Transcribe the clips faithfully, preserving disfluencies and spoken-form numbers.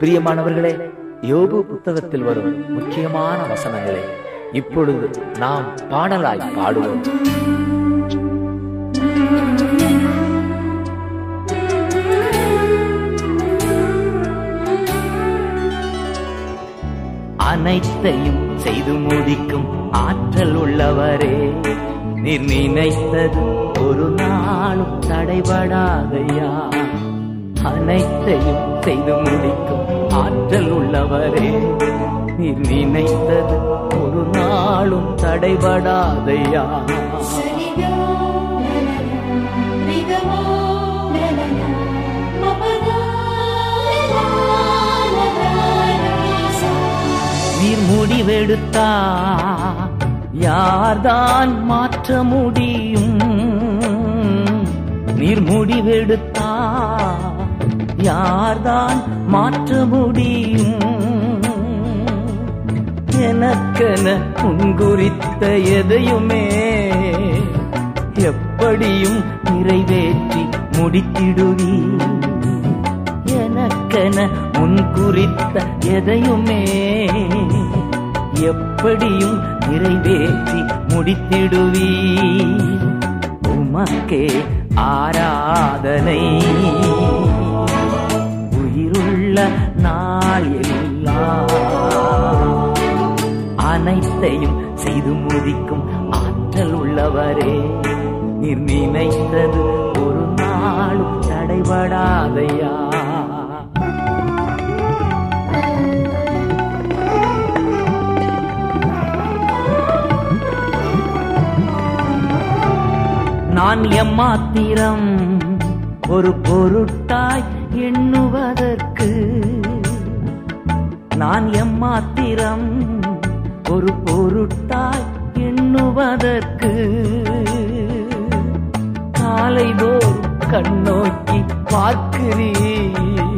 பிரியமானவர்களே, யோபு புத்தகத்தில் வரும் முக்கியமான வசனங்களை இப்பொழுது நாம் பாடலாய் பாடுவோம். அனைத்தையும் செய்து முடிக்கும் ஆற்றல் உள்ளவரே, நீர் நினைத்தது ஒரு நாளும் தடைபடாதையா. அனைத்தையும் செய்து முடிக்கும் ஆற்றல் உள்ளவரே, நீர் நினைத்தது ஒரு நாளும் தடைபடாதையா. நீர் முடிவெடுத்தா யார்தான் மாற்ற முடியும், நீர் முடிவெடுத்தா யார்தான் மாற்ற முடியும். எனக்கென உன்குறித்த எதையுமே எப்படியும் நிறைவேற்றி முடித்திடுவி. எனக்கென உன்குறித்த எதையுமே எப்படியும் நிறைவேற்றி முடித்திடுவி. உமக்கே ஆராதனை உயிருள்ள நாள் எல்லாம். அனைத்தையும் செய்து முடிக்கும் ஆற்றல் உள்ளவரே, நீர் நினைத்தது ஒரு நாளும் தடைபடாதையா. நான் எம்மாத்திரம் ஒரு பொருட்டாய் எண்ணுவதற்கு, நான் எம்மாத்திரம் ஒரு பொருட்டாய் எண்ணுவதற்கு, காலைதோறும் கண்ணோக்கி பார்க்கிறீர்,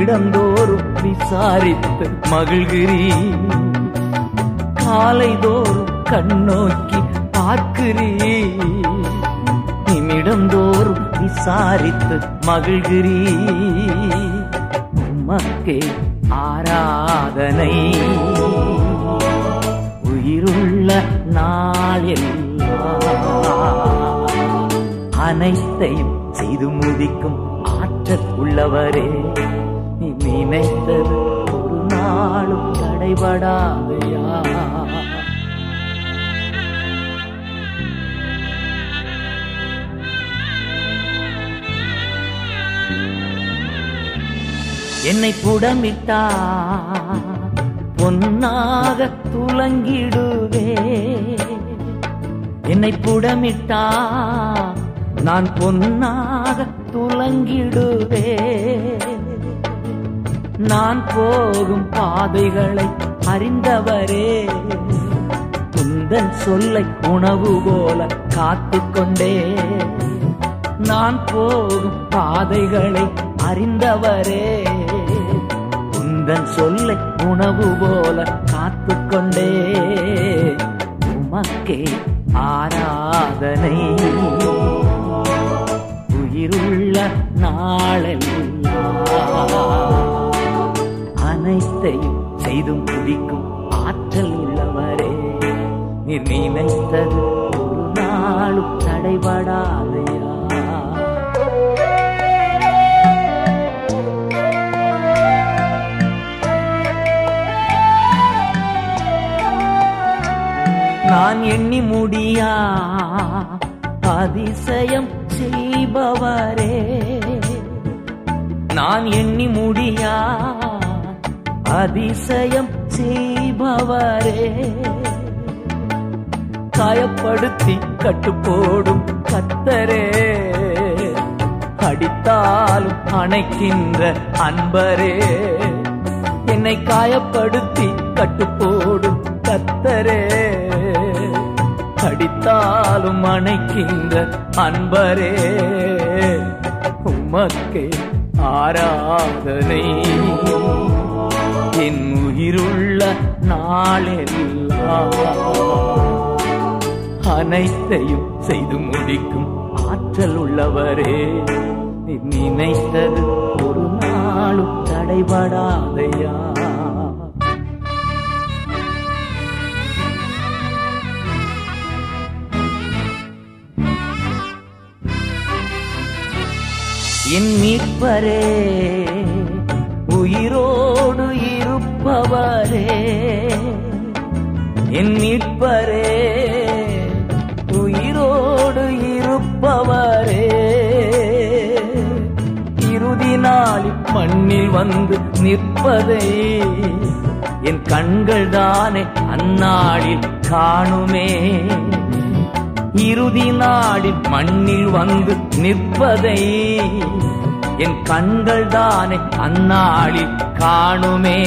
இடந்தோறும் விசாரித்து மகிழ்கிறீர். காலைதோறும் கண்ணோக்கி பார்க்கிறீர், இடந்தோறும் விசாரித்து மகிழ்கிறீ. உமக்கே ஆராதனை உயிருள்ள நாள் எல்லாம். அனைத்தையும் செய்து முடிக்கும் ஆற்றல் உள்ளவரே, நீ நினைத்தது ஒரு நாளும் தடைபடாதையா. என்னை புடமிட்டா பொன்னாக துலங்கிடுவே, என்னை புடமிட்டா நான் பொன்னாக துலங்கிடுவே. நான் போகும் பாதைகளை அறிந்தவரே, உந்தன் சொல்லை உணவு போல காத்துக்கொண்டே. நான் போகும் பாதைகளை அறிந்தவரே, உந்தன் சொல்லை உணவு போல காத்துக்கொண்டே. உமக்கே ஆராதனை உயிருள்ள நாளெல்லாம். அனைத்தையும் செய்து முடிக்கும் ஆற்றல் உள்ளவரே, நீர் நினைத்தது ஒரு நாளும் தடைபடாதையா. நான் எண்ணி முடியா அதிசயம் செய்பவரே, நான் எண்ணி முடியா அதிசயம் செய்பவரே. காயப்படுத்தி கட்டுப்போடும் கர்த்தரே, அடித்தாலும் அணைக்கின்ற அன்பரே. என்னை காயப்படுத்தி கட்டுப்போடும் கர்த்தரே, அடித்தாலும் அணைக்கின்ற அன்பரே. உமக்கே ஆராதனை என் உயிருள்ள நாளெல்லாம். அனைத்தையும் செய்து முடிக்கும் ஆற்றல் உள்ளவரே, நினைத்தது ஒரு நாளும் தடைபடாதையா. என் மீட்பரே, உயிரோடு இருப்பவரே, என் மீட்பரே, உயிரோடு இருப்பவரே, இறுதி நாளி மண்ணில் வந்து நிற்பதை என் கண்கள் தானே அந்நாளில் காணுமே. இறுதி நாடி மண்ணில் வந்து நிற்பதை என் கண்கள் தானே அந்நாளில் காணுமே.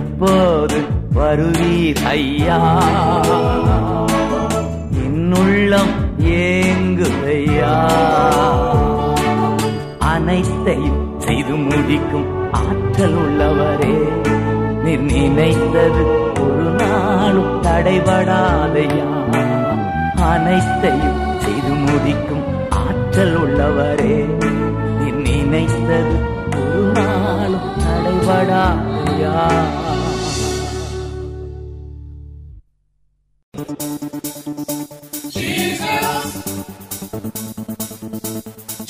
எப்போது வருவீர் ஐயா, என்னுள்ளம் ஏங்குதையா. அனைத்தையும் செய்து முடிக்கும் ஆற்றல் உள்ளவரே, நீர் நினைத்தது ஒரு நாளும் தடைபடாதையா. அனைத்தையும் செய்து முடிக்கும் ஆற்றல் உள்ளவரே, நீர் நினைத்தது ஒரு நாளும் தடைபடாதையா.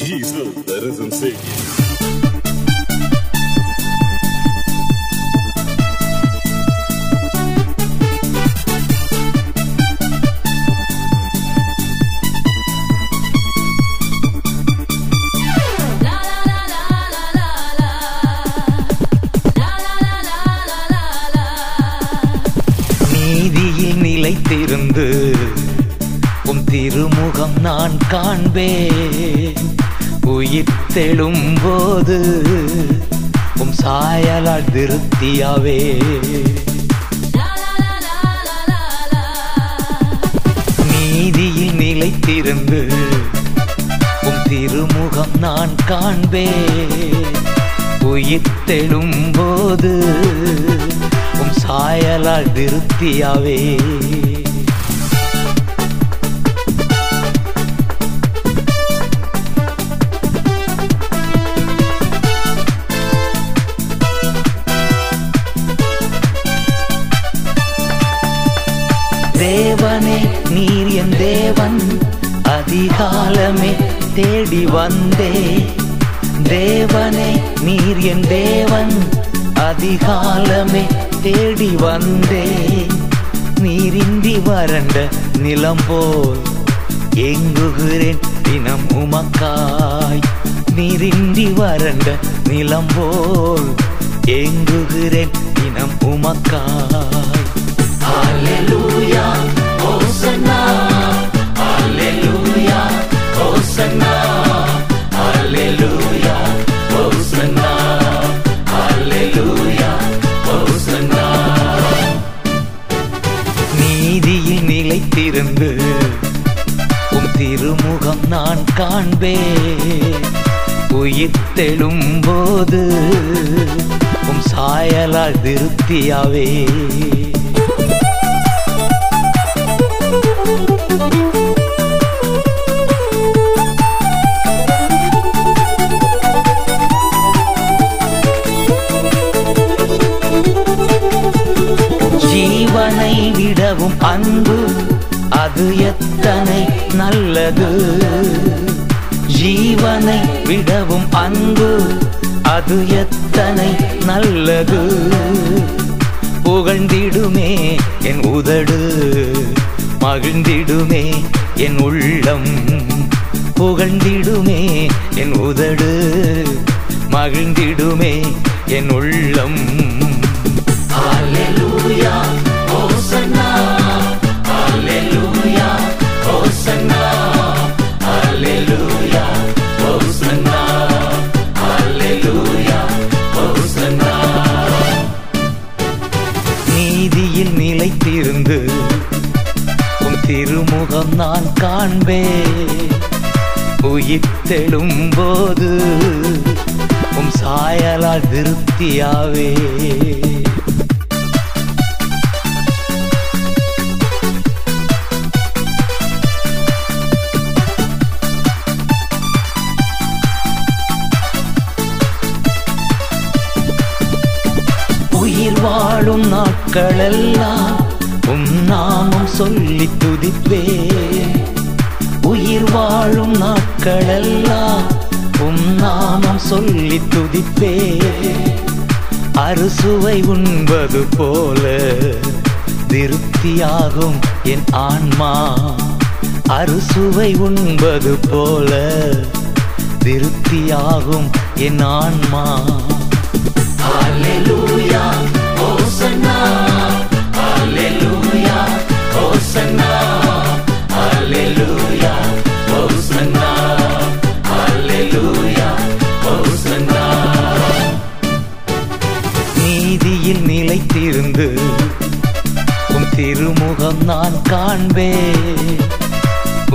Jesus, that is insane. திருமுகம் நான் காண்பேன், உயிர் தெழும் போது உம் சாயலால் திருப்தியாவே. நீதியில் நிலைத்திருந்து உம் திருமுகம் நான் காண்பேன், உயிர் தெழும் போது உம் சாயலால் திருப்தியாவே. தேவனே நீர் என் தேவன், அதிகாலமே தேடி வந்தே. தேவனே நீர் என் தேவன், அதிகாலமே தேடி வந்தே. நீரின்றி வறண்ட நிலம் போல் ஏங்குகிறேன் தினம் உமக்காய். நீரின்றி வறண்ட நிலம் போல் ஏங்குகிறேன் தினம் உமக்காய். Hallelujah, Hosanna. Hallelujah, Hosanna. Hallelujah, Hosanna. Hallelujah, Hosanna. நீதியில் நிலைத்திருந்து உம் திருமுகம் நான் காண்பேன், உயிர் தெழும் போது உம் சாயலால் திருப்தியாவே. ஜீவனை விடவும் அன்பு அது எத்தனை நல்லது. ஜீவனை விடவும் அன்பு அது எத்தனை நல்லது. புகழ்ந்திடுமே என் உதடு, மகிழ்ந்திடுமே என் உள்ளம். புகழ்ந்திடுமே என் உதடு, மகிழ்ந்திடுமே என் உள்ளம். Hallelujah, Hosanna. Hallelujah, Hosanna. Hallelujah, Hosanna. Hallelujah, Hosanna. நீதியில் நிலைத்திருந்து திருமுகம் நான் காண்பேன், உயிர் தெழும் போது உம் சாயலால் திருப்தியாவே. நாட்களெல்லாம் உம் நாமம் சொல்லி துதிப்பே. உயிர் வாழும் நாட்களெல்லாம் உம் நாமம் சொல்லி துதிப்பே. அறுசுவை உண்பது போல திருப்தியாகும் என் ஆன்மா, அறுசுவை உண்பது போல திருப்தியாகும் என் ஆன்மா. ஹalleluya hosanna, hallelujah hosanna, hallelujah hosanna, hallelujah hosanna. நீதியில் நிலைத்திருந்து உம் திருமுகம் நான் காண்பேன்.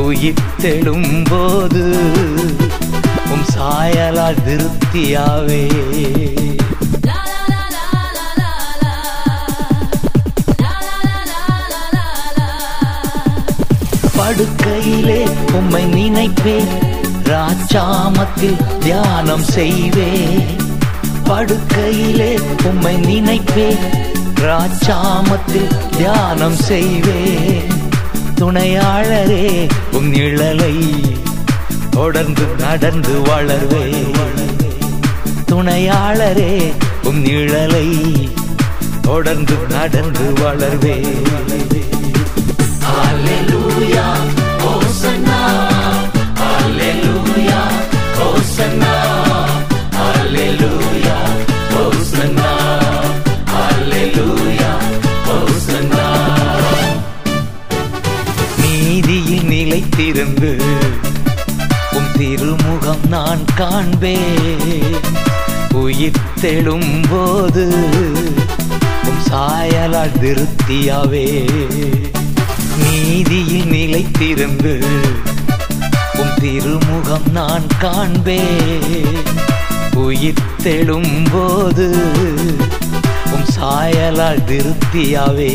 உயிர்த்தெழும் போது உம் சாயலால் திருப்தியாவே. படுக்கையிலே உம்மை நினைப்பேன், ராஜாமத்தில் தியானம் செய்வேன். படுக்கையிலே உம்மை நினைப்பேன், ராஜாமத்தில் தியானம் செய்வேன். துணையாளரே உம் நிழலை தொடர்ந்து நடந்து வளர்வே. துணையாளரே உம் நிழலை தொடர்ந்து நடந்து வளர்வே. Hallelujah, Hosanna, Hallelujah, Hosanna, Hallelujah, Hosanna, Hallelujah, Hosanna. நீதியில் நிலைத்திருந்து உம் திருமுகம் நான் காண்பேன். உயிர்த்தெழும் போது உம் சாயலால் திருப்தியாவே. நீதியில் நிலைத்திருந்து உம் திருமுகம் நான் காண்பேன். உயிர்த்தெழும் போது உம் சாயலால் திருப்தியாவே.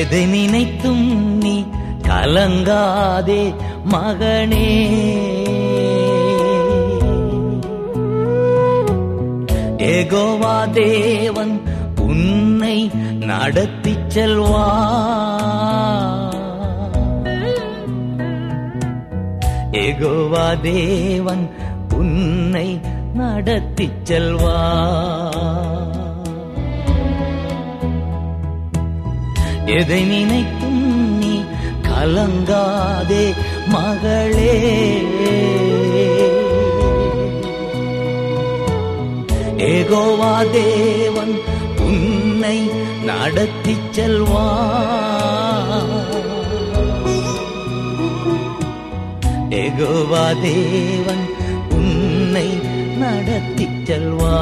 எதை நினைத்தும் நீ கலங்காதே மகனே, ஏகோவா தேவன் உன்னை நடத்தி செல்வா. ஏகோவா தேவன் உன்னை நடத்தி செல்வா. எதை நினைக்கும் நீ கலங்காதே மகளே, ஏகோவா தேவன் உன்னை நடத்தி செல்வா. ஏகோவா தேவன் உன்னை நடத்தி செல்வா.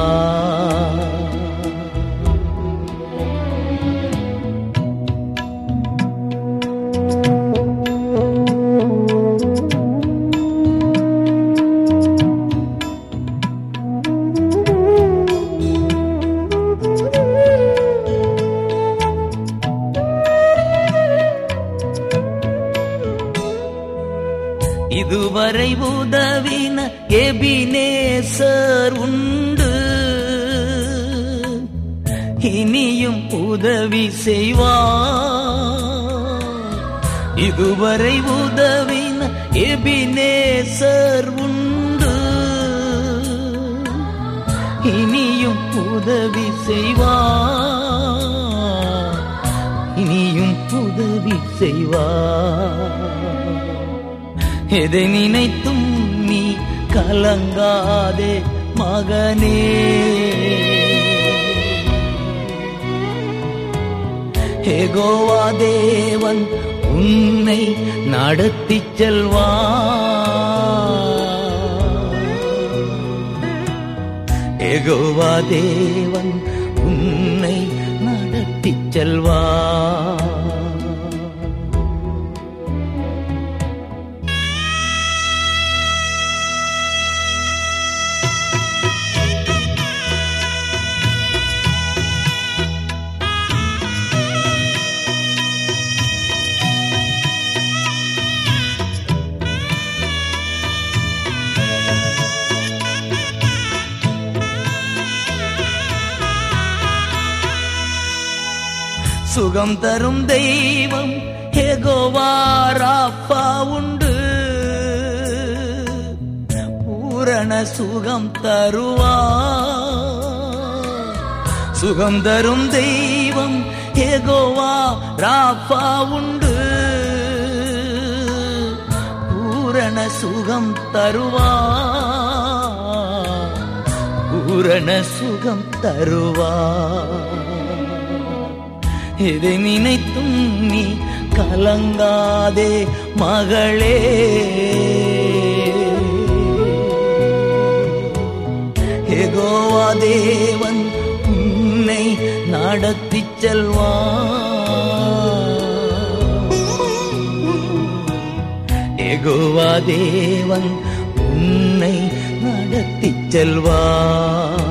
இதுவரை உதவின எபினேசர் உண்டு, இனியும் உதவி செய்வார். இதுவரை உதவின எபினேசர் உண்டு, இனியும் உதவி செய்வார், இனியும் உதவி செய்வார். எதை நினைத்தும் நீ கலங்காதே மா. மகனே, யெகோவா தேவன் உன்னை நடத்திச் செல்வார். யெகோவா தேவன் உன்னை நடத்திச் செல்வார். சுகம் தரும் தெய்வம் யெகோவா ராப்பா உண்டு, பூரண சுகம் தருவார். சுகம் தரும் தெய்வம் யெகோவா ராப்பா உண்டு, பூரண சுகம் தருவார், பூரண சுகம் தருவார். இதை நினைத்தும் நீ கலங்காதே மகளே, யெகோவா தேவன் உன்னை நடத்திச் செல்வார். யெகோவா தேவன் உன்னை நடத்திச் செல்வார்.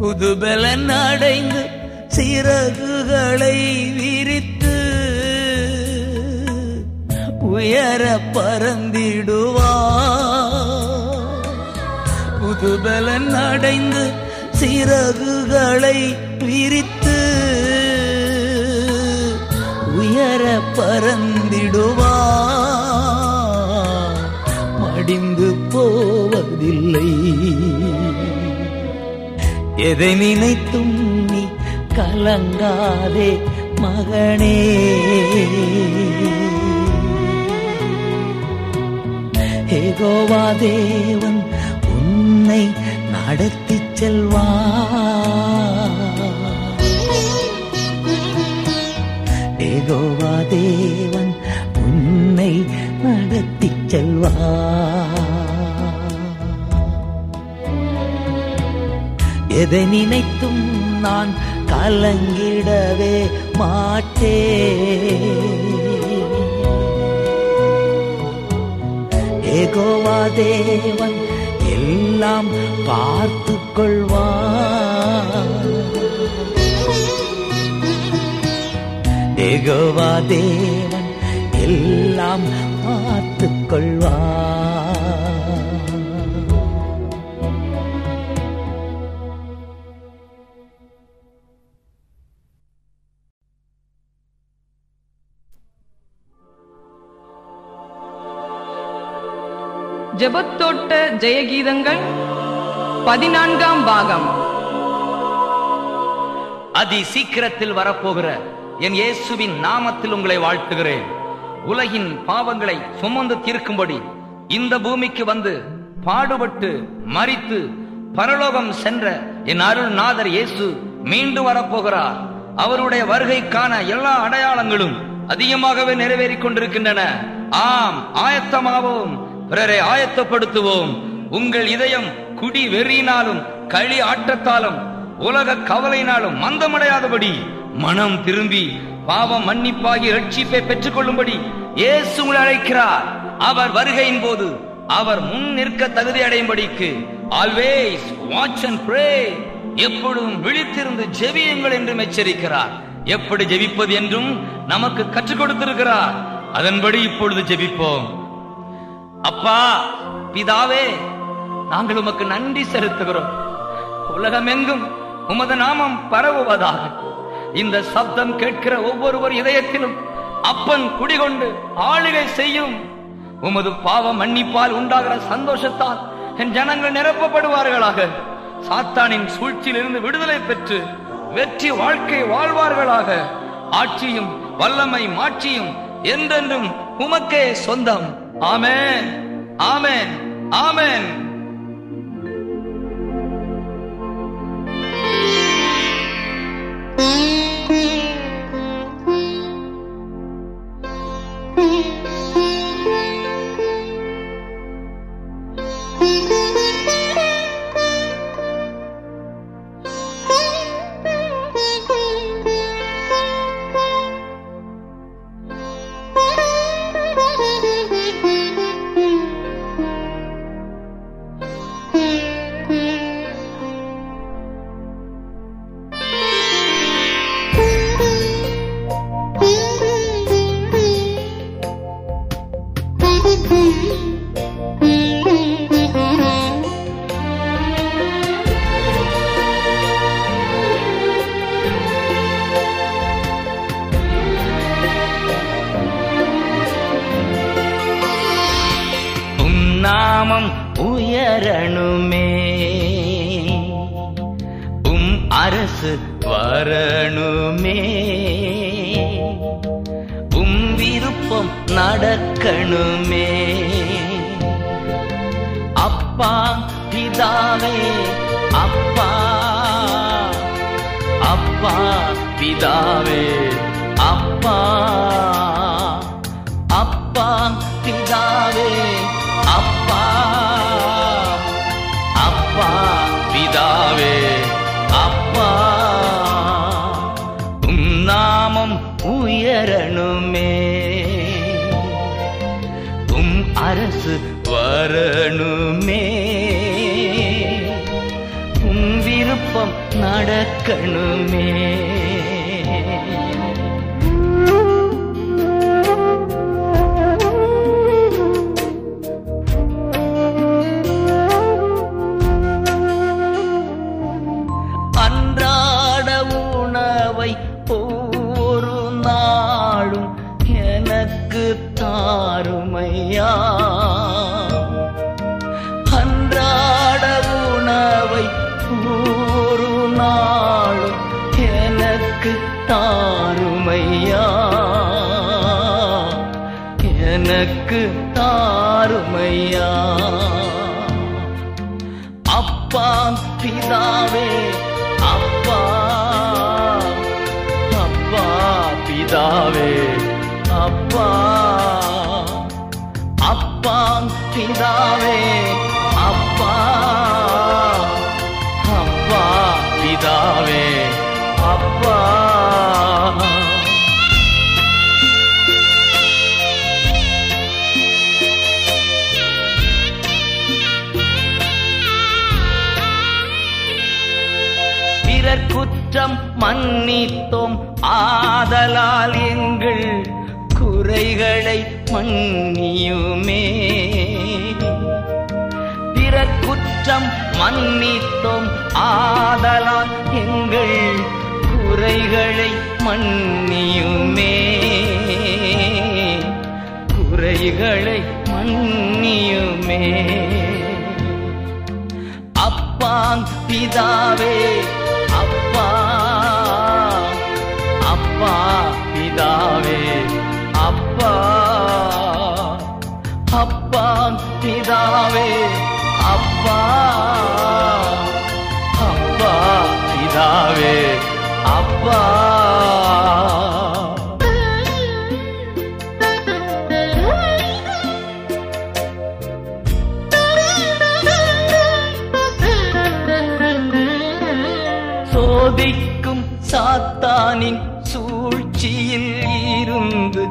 புதுபலன் அடைந்து சிறகுகளை விரித்து உயர பறந்திடுவார். புதுபலன் அடைந்து சிறகுகளை விரித்து உயர பறந்திடுவார், மடிந்து போவதில்லை. எதை நினைத்தும் நீ கலங்காதே மகனே, யெகோவா தேவன் உன்னை நடத்திச் செல்வார். யெகோவா தேவன் உன்னை நடத்திச் செல்வார். எதை நினைத்தும் நான் கலங்கிடவே மாட்டேன். யெகோவா தேவன் எல்லாம் பார்த்து கொள்வார். யெகோவா தேவன் எல்லாம் பார்த்து கொள்வார். ஜெபத்தோட்ட ஜெயகீதங்கள் பதினான்காம் பாகம். அதி சீக்கிரத்தில் வரப்போகிற என் இயேசுவின் நாமத்தில் உங்களை வாழ்த்துகிறேன். உலகின் பாவங்களை சுமந்து தீர்க்கும்படி இந்த பூமிக்கு வந்து பாடுபட்டு மரித்து பரலோகம் சென்ற என் அருள்நாதர் இயேசு மீண்டு வரப்போகிறார். அவருடைய வருகைக்கான எல்லா அடையாளங்களும் அதிகமாகவே நிறைவேறிக் கொண்டிருக்கின்றன. ஆம், ஆயத்தமாகவும் பிறரை ஆயத்தப்படுத்துவோம். உங்கள் இதயம் குடி வெறியினாலும் களி ஆட்டத்தாலும் உலக கவலையினாலும் மந்தமடையாதபடி மனம் திரும்பி பாவம் மன்னிப்பாகி இரட்சிப்பை பெற்றுக் கொள்ளும்படி இயேசு உங்களை அழைக்கிறார். அவர் வருகையின் போது அவர் முன் நிற்க தகுதி அடையும்படிக்கு ஆல்வேஸ் வாட்ச் அண்ட் ப்ரே, எப்பொழுதும் விழித்திருந்து ஜெபியுங்கள் என்றும் எச்சரிக்கிறார். எப்படி ஜெபிப்பது என்றும் நமக்கு கற்றுக் கொடுத்திருக்கிறார். அதன்படி இப்பொழுது ஜெபிப்போம். அப்பா பிதாவே, நாங்கள் உமக்கு நன்றி செலுத்துகிறோம். உலகமெங்கும் உமது நாமம் பரவுவதாக. இந்த சப்தம் கேட்கிற ஒவ்வொருவர் இதயத்திலும் அப்பன் குடிகொண்டு ஆளுகை செய்யும். உமது பாவ மன்னிப்பால் உண்டாகிற சந்தோஷத்தால் என் ஜனங்கள் நிரப்பப்படுவார்களாக. சாத்தானின் சூழ்ச்சியிலிருந்து விடுதலை பெற்று வெற்றி வாழ்க்கை வாழ்வார்களாக. ஆட்சியும் வல்லமை மாட்சியும் என்றென்றும் உமக்கே சொந்தம். ஆமென், ஆமென், ஆமென். மன்னித்தோம் ஆதலால் எங்கள் குறைகளை மன்னியுமே. பிறர் குற்றம் மன்னித்தோம் ஆதலால் எங்கள் குறைகளை மன்னியுமே, குறைகளை மன்னியுமே. அப்பா பிதாவே, அப்பா அப்பா பிதாவே, அப்பா அப்பா பிதாவே, அப்பா அப்பா பிதாவே, அப்பா. சோதிக்கும் சாத்தானின் சூழ்ச்சியில் இருந்து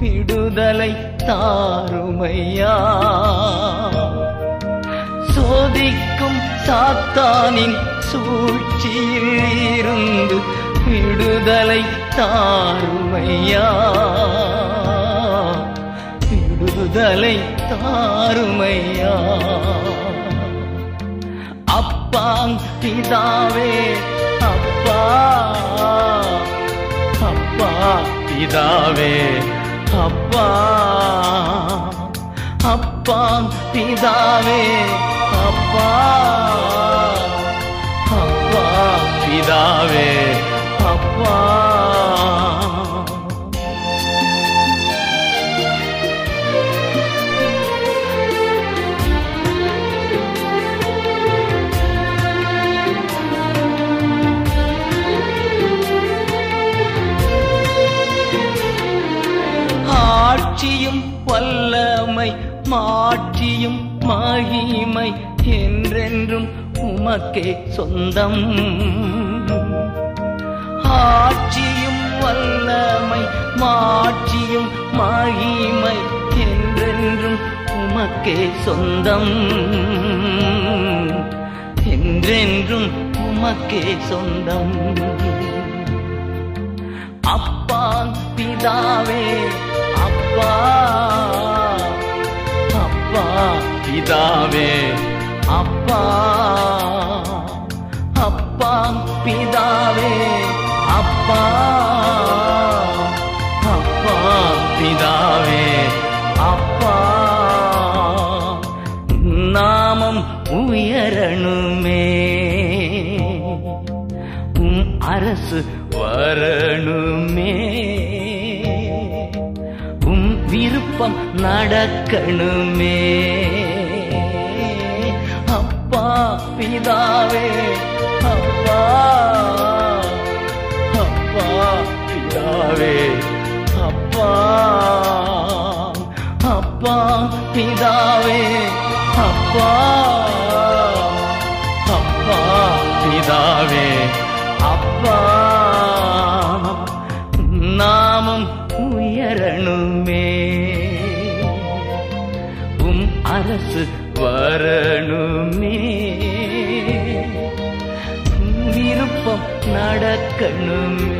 விடுதலை தாருமையா. சோதிக்கும் சாத்தானின் சூழ்ச்சியில் இருந்து விடுதலை தாருமையா, விடுதலை தாருமையா. அப்பா பிதாவே, அப்பா பிதாவே, அப்பா அப்பா பிதாவே, அப்பா அப்பா பிதாவே, அப்பா. ஆட்சியும் வல்லமை மாட்சியும் மகிமை என்றென்றும் உமக்கே சொந்தம். ஆட்சியும் வல்லமை மாட்சியும் மகிமை என்றென்றும் உமக்கே சொந்தம், என்றென்றும் உமக்கே சொந்தம். அப்பா பிதாவே, அப்பா அப்பா பிதாவே, அப்பா அப்பா பிதாவே, அப்பா அப்பா பிதாவே, அப்பா. நாமம் உயரணுமே, உம் அரசு வரணுமே, உம் விருப்பம் நடக்கணுமே. அப்பா பிதாவே, அப்பா அப்பா பிதாவே, அப்பா அப்பா பிதாவே, அப்பா அப்பா பிதாவே, அப்பா. நாமம் உயரணுமே, உம் அரசு வரணுமே, விருப்பம் நடக்கணுமே.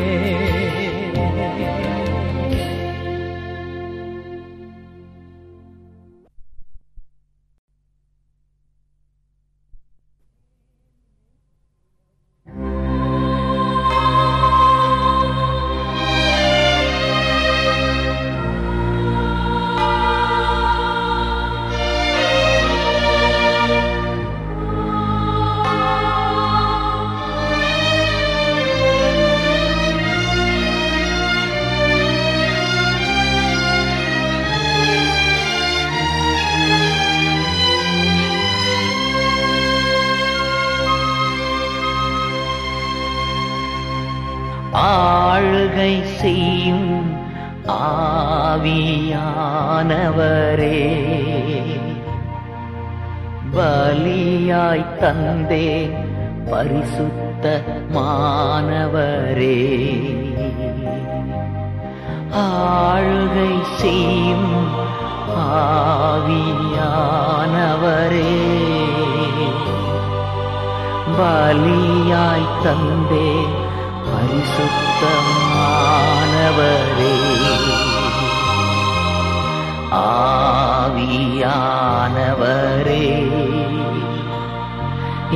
ஆளுகை செய்யும் ஆவியானவரே, பலியாய் தந்தே பரிசுத்த மானவரே. ஆளுகை செய்யும் ஆவியானவரே, பலியாய் தந்தே பரிசுத்தமானவரே. ஆவியானவரே,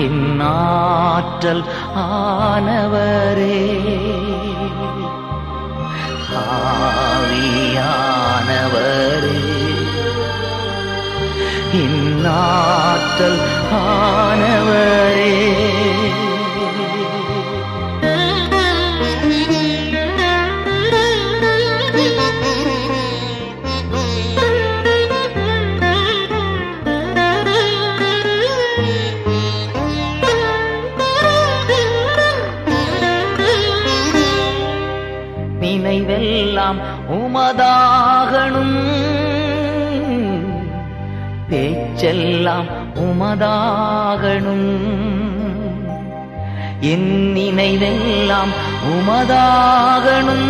இந்நாற்றல் ஆனவரே. ஆவியானவரே, இந்நாற்றல் ஆனவரே. நினைவெல்லாம் உமதாகணும், பேச்செல்லாம் உமதாகணும், என் நினைவெல்லாம் உமதாகணும்,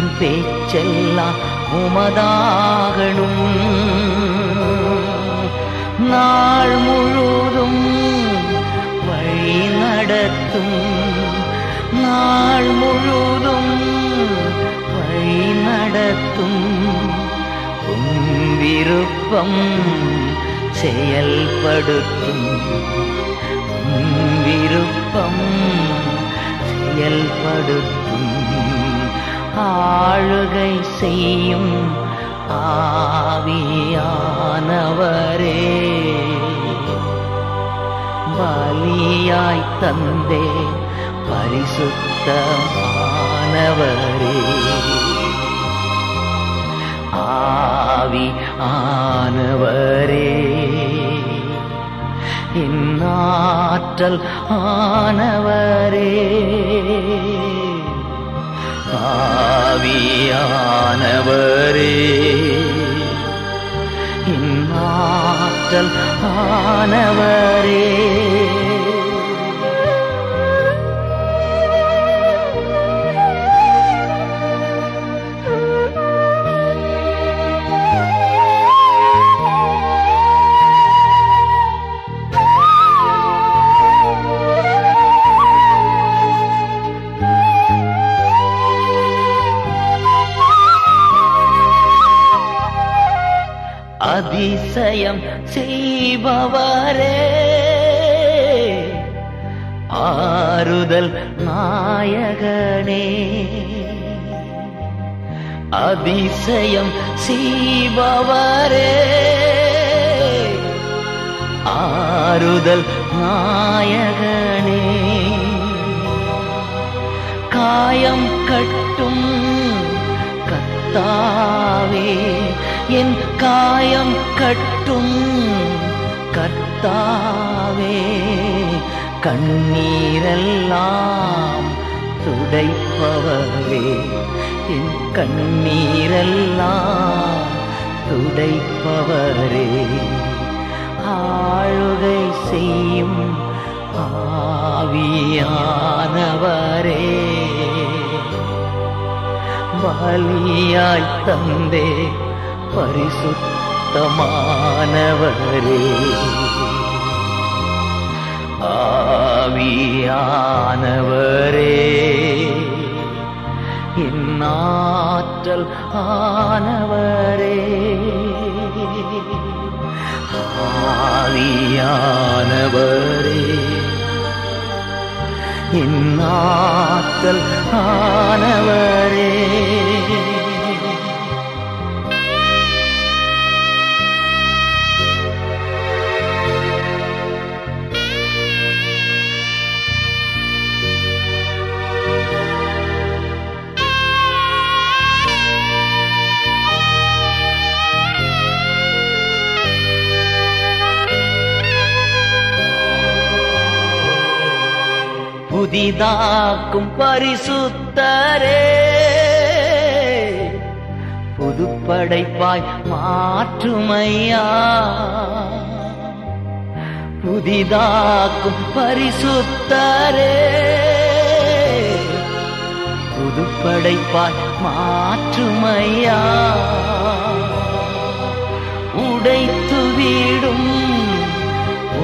என் பேச்செல்லாம் உமதாகணும். நாள் முழுதும் வழி நடத்தும், நாள் முழுதும் வழி நடத்தும், விருப்பம் செயல்படுத்தும், விருப்பம் செயல்படுத்தும். ஆளுகை செய்யும் ஆவியானவரே, பலியாய் தந்தே பரிசுத்தமானவரே, ஆவி ஆனவரே, இன்னாற்றல் ஆனவரே, ஆவியானவரே, இன்னாற்றல் ஆனவரே. அதிசயம் செய்பவரே, ஆறுதல் நாயகனே, அதிசயம் செய்பவரே, ஆறுதல் நாயகனே, காயம் கட்டும் கர்த்தாவே, என் காயம் கட்டும் கர்த்தாவே, கண்ணீரெல்லாம் துடைப்பவரே, என் கண்ணீரெல்லாம் துடைப்பவரே, ஆளுகை செய்யும் ஆவியானவரே, பலியாய் தந்தே பரிசுத்தமானவரே, ஆவியானவரே, இன்னாற்றல் ஆனவரே, ஆவியானவரே, இன்னாற்றல் ஆனவரே. புதிதாக்கும் பரிசுத்தரே, புதுப்படைப்பாய் மாற்றுமையா, புதிதாக்கும் பரிசுத்தரே, புதுப்படைப்பாய் மாற்றுமையா, உடைத்து வீடும்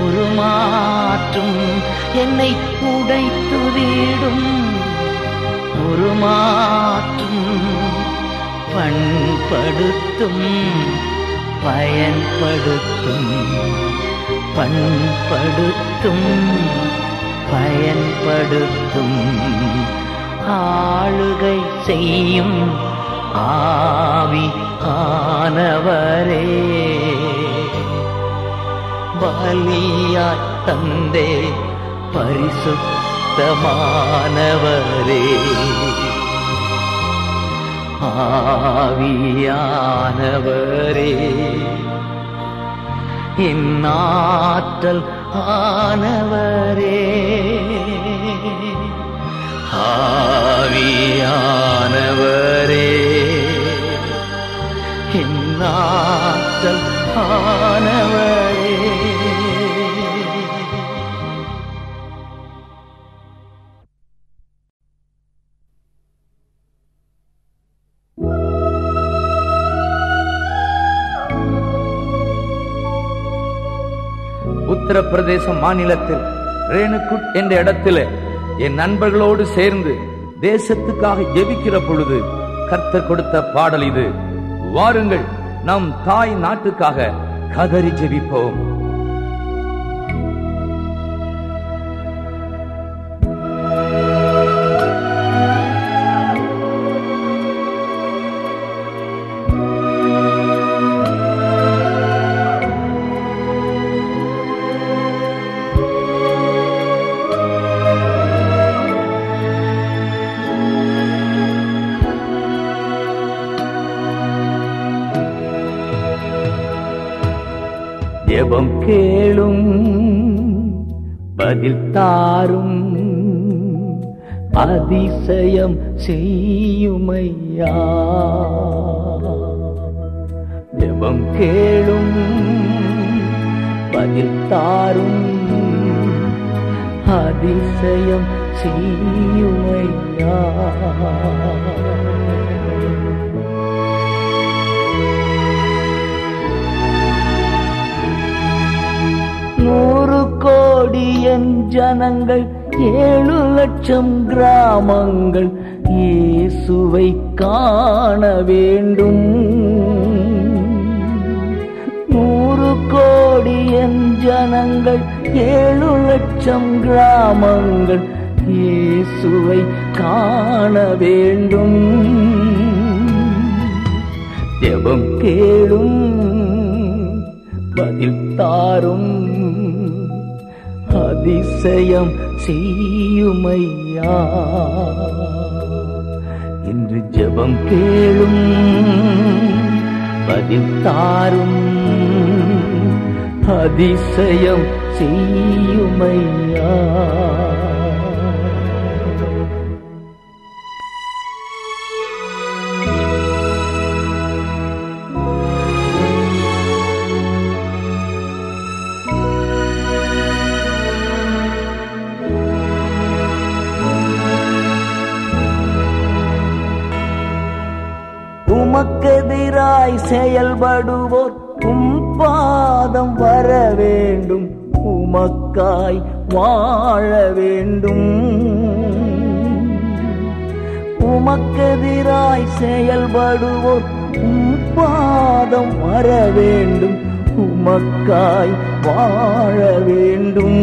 ஒரு மாற்றும், என்னை உடைத்து வீடும் ஒரு மாற்றும், பண்படுத்தும் பயன்படுத்தும், பண்படுத்தும் பயன்படுத்தும், ஆளுகை செய்யும் ஆவி ஆனவரே, பலியாய் தந்தே பரிசுத்தமானவரே, ஆவியானவரே, இன்னாற்றல் ஆனவரே, ஆவியானவரே, இன்னாற்றல் ஆனவரே. உத்தரப்பிரதேச மாநிலத்தில் ரேணுகுட் என்ற இடத்துல என் நண்பர்களோடு சேர்ந்து தேசத்துக்காக ஜெபிக்கிற பொழுது கர்த்தர் கொடுத்த பாடல் இது. வாருங்கள் நம் தாய் நாட்டுக்காக கதறி ஜெபிப்போம். ஜெபம் கேளும், பதில் தாரும், அதிசயம் செய்யுமையா. ஜெபம் கேளும், பதில் தாரும், அதிசயம் செய்யுமையா. நூறு கோடி என் ஜனங்கள், ஏழு லட்சம் கிராமங்கள் இயேசுவை காண வேண்டும். நூறு கோடி என் ஜனங்கள், ஏழு லட்சம் கிராமங்கள் இயேசுவை காண வேண்டும். ஜெபம் கேளும், பதில் தாரும், அதிசயம் செய்யுமையா. இன்று ஜெபம் கேளும், பதில் தாரும், அதிசயம் செய்யுமையா. உமக்கெதிராய் செயல்படுவோர் உம் பாதம் வர வேண்டும், உமக்காய் வாழ வேண்டும். உமக்கெதிராய் செயல்படுவோர் உம் பாதம் வர வேண்டும், உமக்காய் வாழ வேண்டும்.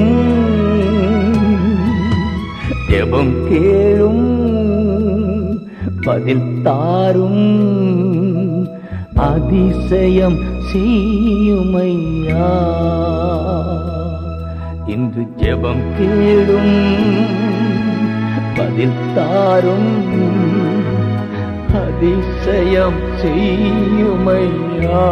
ஜெபம் கேளும், பதில் தாரும், அதிசயம் செய்யுமையா. இன்று ஜெபம் கேளும், பதில் தாரும், அதிசயம் செய்யுமையா.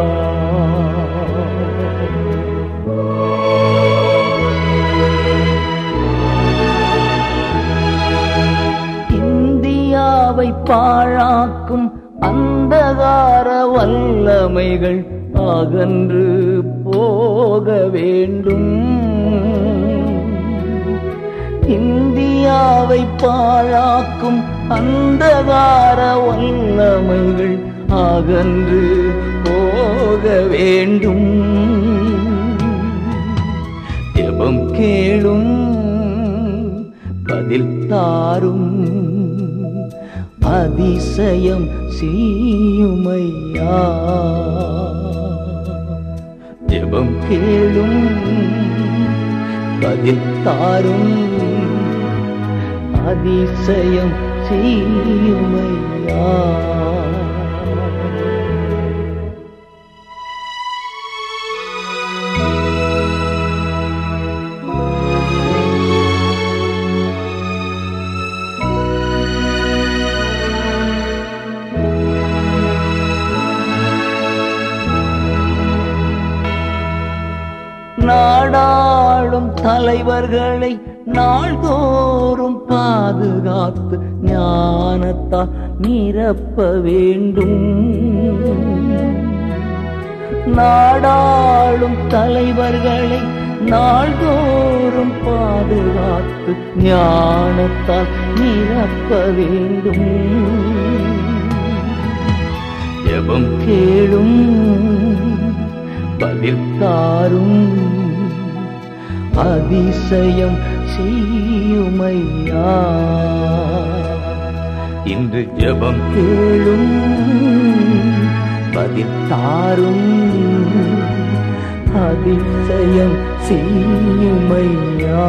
இந்தியாவை பாழாக்கும் அந்தகார வல்லமைகள் அகன்று போக வேண்டும். இந்தியாவை பாழாக்கும் அந்தகார வல்லமைகள் அகன்று போக வேண்டும். ஜெபம் கேளும், பதில் தாரும், அதிசயம் செய்யுமையா. ஜெபம் கேளும், பதில் தாரும், அதிசயம் செய்யுமையா. நாடாளும் தலைவர்களை நாள்தோறும் பாதுகாத்து ஞானத்தால் நிரப்ப வேண்டும். நாடாளும் தலைவர்களை நாள்தோறும் பாதுகாத்து ஞானத்தால் நிரப்ப வேண்டும். ஜெபம் கேளும், பதில் தாரும், அதிசயம் செய்யுமையா. இன்று ஜெபம் கேளும், பதில் தாரும், அதிசயம் செய்யுமையா.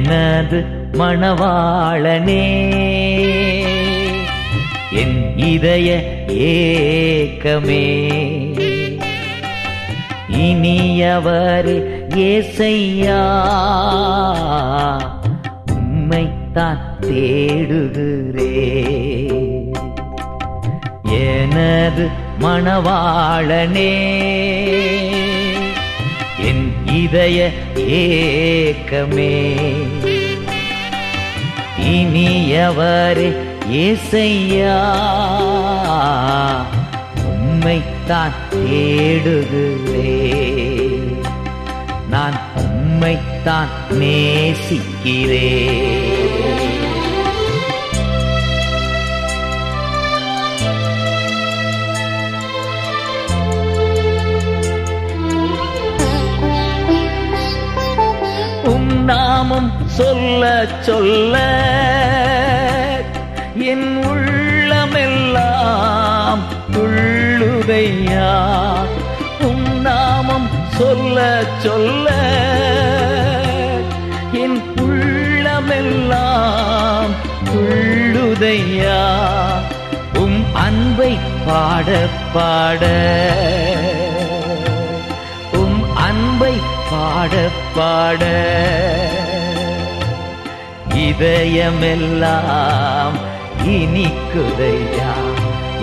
எனது மணவாளனே, என் இதய ஏக்கமே, இனியவர் ஏசையா உம்மைத்தான் தேடுகிறேன். எனது மணவாளனே, என் இதய ஏக்கமே, இனியவர் ஏசையா உம்மைத்தான் தேடுகிறேன். நான் உம்மைத்தான் நேசிக்கிறேன். உம் நாமம் சொல்ல சொல்ல என் உள்ளமெல்லாம் துள்ளுதையா. உம் நாமம் சொல்ல சொல்ல என் உள்ளமெல்லாம் துள்ளுதையா. உம் அன்பை பாட பாட, உம் அன்பை பாட பாட இதயமெல்லாம் இனிக்குதையா.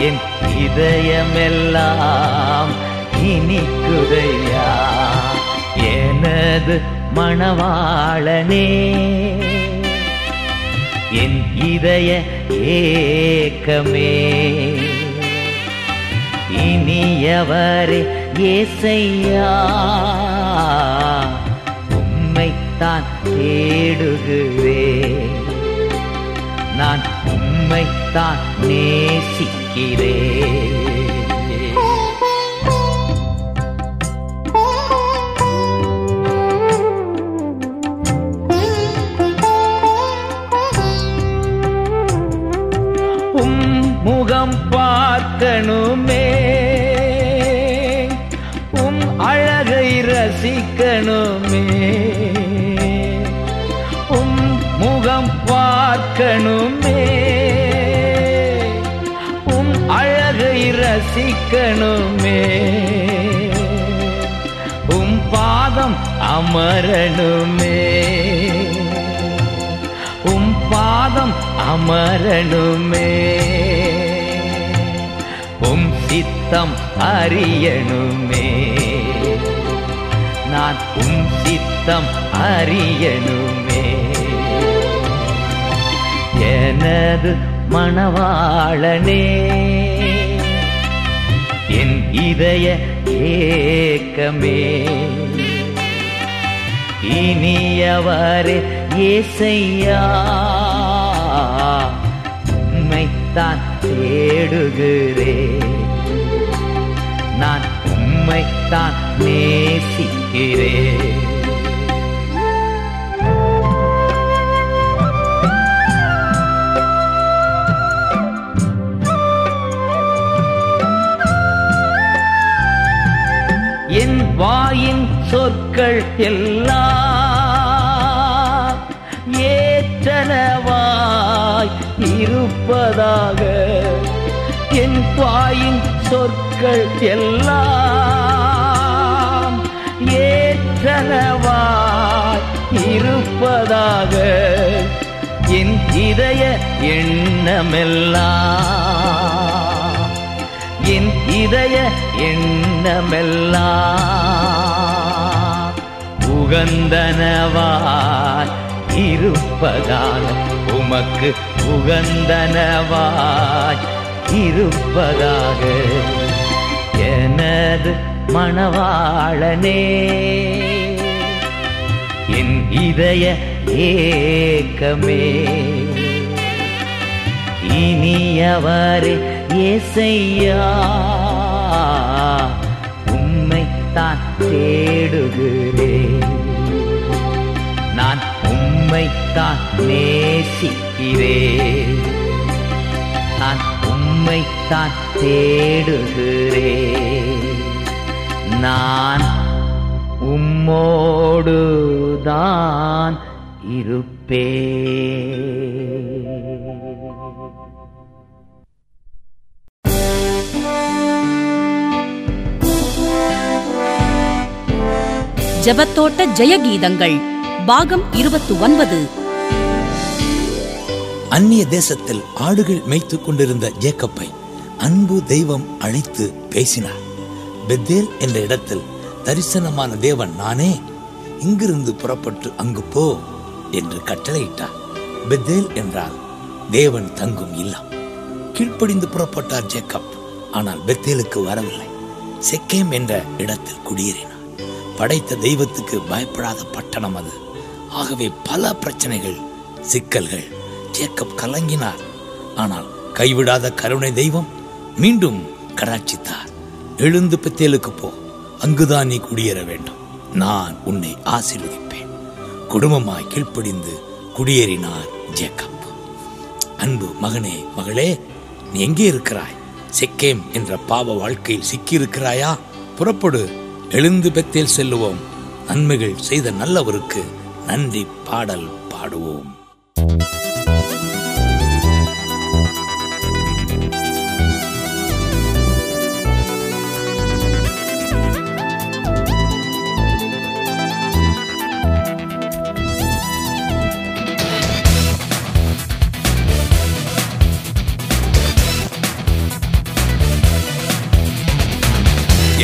என் இதயமெல்லாம் இனிக்குதையா. எனது மணவாளனே, என் இதய ஏக்கமே, இனியவரே ஏசையா உம்மைத்தான் தேடுகிறேன். நான் உம்மைத்தான் நேசிக்கிறேன். உம் முகம் பார்க்கணுமே, உம் அழகை ரசிக்கணுமே, உம் முகம் பார்க்கணுமே, உம் அழகை ரசிக்கணுமே, உம் பாதம் அமரணுமே, உம் பாதம் அமரணுமே, உம் சித்தம் அறியணுமே. நான் உம் சித்தம் அறியணுமே. எனது மணவாளனே, என் இதய ஏக்கமே, இனியவரே ஏசையா உம்மைத்தான் தேடுகிறேன். நான் உம்மைத்தான் நேசிக்கிறேன். என் வாயின் சொற்கள் எல்லாம் ஏற்றனவாய் இருப்பதாக. என் வாயின் சொற்கள் எல்லாம் ஏற்றனவாய் இருப்பதாக. என் இதய எண்ணமெல்லாம், என் இதய எண்ணமெல்லாம் உகந்தனவாய் இருப்பதால், உமக்கு உகந்தனவாய் இருப்பதாக. எனது மணவாளனே, என் இதய ஏக்கமே, இனியவரே ஏசையா உம்மைத்தான் தேடுகிறேன். நான் உம்மைத்தான் நேசிக்கிறேன். நான் உம்மைத்தான் தேடுகிறேன். நான் உம்மோடுதான் இருப்பே. ஜபத்தோட்ட ஜெயகீதங்கள் பாகம் இருபத்தி ஒன்பது. அந்நிய தேசத்தில் ஆடுகள் மேய்த்துக் கொண்டிருந்த ஜேக்கப்பை அன்பு தெய்வம் அழைத்து பேசினார். பெத்தேல் என்ற இடத்தில் தரிசனமான தேவன் நானே, இங்கிருந்து புறப்பட்டு அங்கு போ என்று கட்டளையிட்டார். பெத்தேல் என்றால் தேவன் தங்கும் இல்லம். கீழ்ப்படிந்து புறப்பட்டார் ஜேக்கப். ஆனால் பெத்தேலுக்கு வரவில்லை. செக்கேம் என்ற இடத்தில் குடியேறினார். படைத்த தெய்வத்துக்கு பயப்படாத பட்டணம் அது. ஆகவே பல பிரச்சனைகள், சிக்கல்கள். ஜேக்கப் கலங்கினார். ஆனால் கைவிடாத கருணை தெய்வம் மீண்டும் கடாட்சித்தார். எழுந்து பெத்தேலுக்கு போ, அங்குதான் நீ குடியேற வேண்டும், நான் உன்னை ஆசீர்வதிப்பேன். குடும்பமாய் கீழ்ப்படிந்து குடியேறினார் ஜேக்கப். அன்பு மகனே, மகளே, நீ எங்கே இருக்கிறாய்? செக்கேம் என்ற பாவ வாழ்க்கையில் சிக்கியிருக்கிறாயா? புறப்படு, எழுந்து பெத்தேல் செல்லுவோம். நன்மைகள் செய்த நல்லவருக்கு நன்றி பாடல் பாடுவோம்.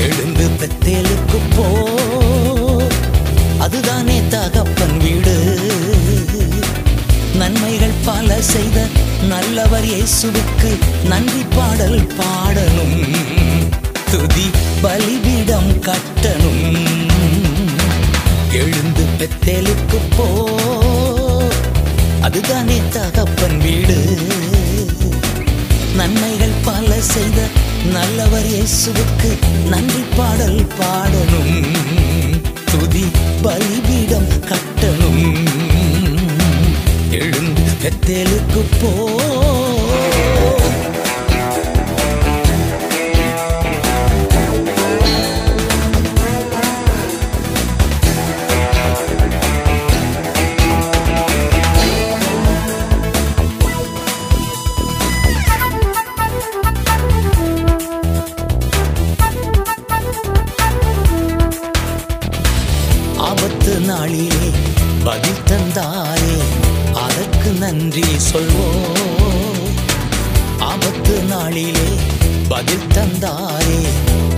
எழுந்து பெத்தேலுக்கு போ, அதுதானே தகப்பன் வீடு. நன்மைகள் பல செய்த நல்லவர் இயேசுவுக்கு நன்றி பாடல் பாடணும். துதி பலிபீடம் கட்டணும். எழுந்து பெத்தேலுக்கு போ, அதுதானே தகப்பன் வீடு. நன்மைகள் பல செய்த நல்லவர் இயேசுவுக்கு நன்றி பாடல் பாடணும். துதி பலிபீடம் கட்டணும். எழுந்து பெத்தேலுக்கு போ. நாளிலே பதில் தந்தாரே, அதற்கு நன்றி சொல்வோம். ஆபத்து நாளிலே பதில் தந்தாரே,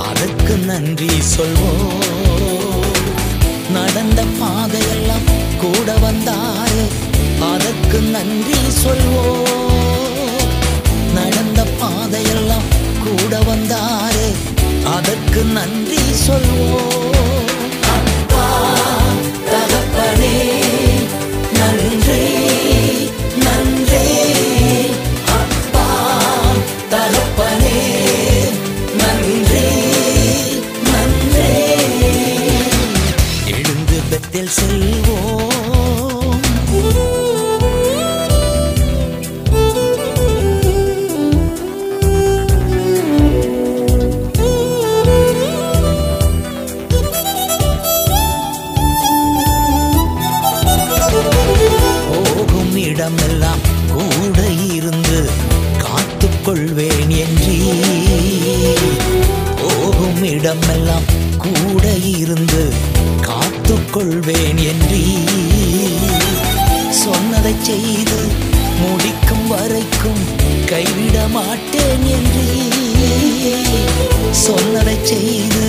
அதற்கு நன்றி சொல்வோம். நடந்த பாதையெல்லாம் கூட வந்தாரே, அதற்கு நன்றி சொல்வோம். நடந்த பாதையெல்லாம் கூட வந்தாரே, அதற்கு நன்றி சொல்வோம். நன்றி, நன்றி அப்பா தகப்பனே, நன்றி, நன்றி. எழுந்து பெத்தேல் செல்வோம். இடமெல்லாம் கூட இருந்து காத்துக்கொள்வேன் என்றி, போகும் இடமெல்லாம் கூட இருந்து காத்துக்கொள்வேன் என்றி, சொன்னதை செய்து முடிக்கும் வரைக்கும் கைவிட மாட்டேன் என்றி, சொன்னதை செய்து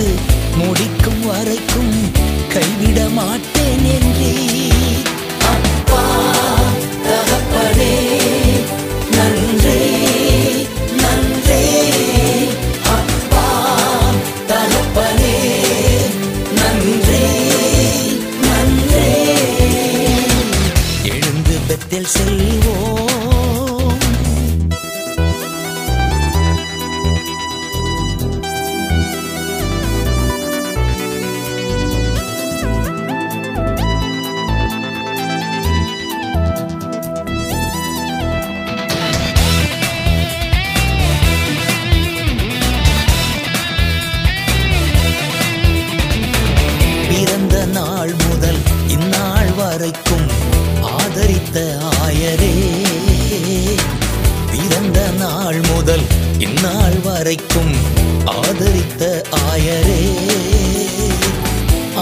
முடிக்கும் வரைக்கும் கைவிட மாட்டேன் என்றி, தகப்பனே நன்றி, நன்றி அப்பா தகப்பனே, நன்றி, நன்றி. எழுந்து பெத்தேல் செல்வோம். நாள் முதல் இந்நாள் வரைக்கும் ஆதரித்த ஆயரே,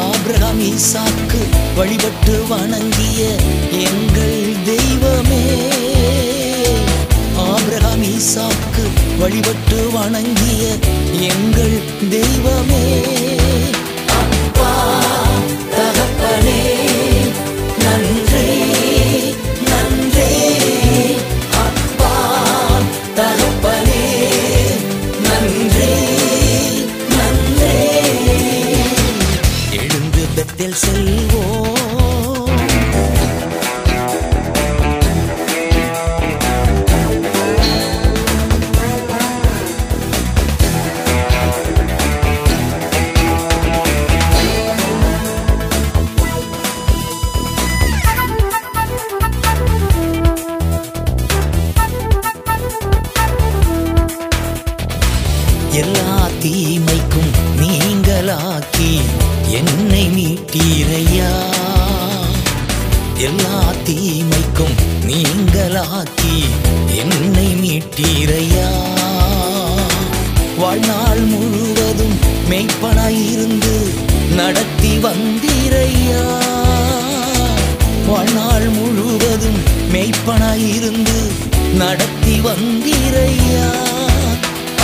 ஆபிரகாம் ஈசாக்கு வழிபட்டு வணங்கிய எங்கள் தெய்வமே, ஆபிரகாம் ஈசாக்கு வழிபட்டு வணங்கிய எங்கள் தெய்வமே, அப்பா தகப்பனே நன்றி நன்றி, அப்பா தகப்பனே நன்றி நன்றி. எழுந்து பெத்தேல் செல்வோம், எல்லா தீமைக்கும் நீங்களாக்கி என்னை மீட்டீரையா, எல்லா தீமைக்கும் நீங்களாக்கி என்னை மீட்டீரையா. வாழ்நாள் முழுவதும் மெய்ப்பனாயிருந்து நடத்தி வந்தீரையா, வாழ்நாள் முழுவதும் மெய்ப்பனாயிருந்து நடத்தி வந்தீரையா.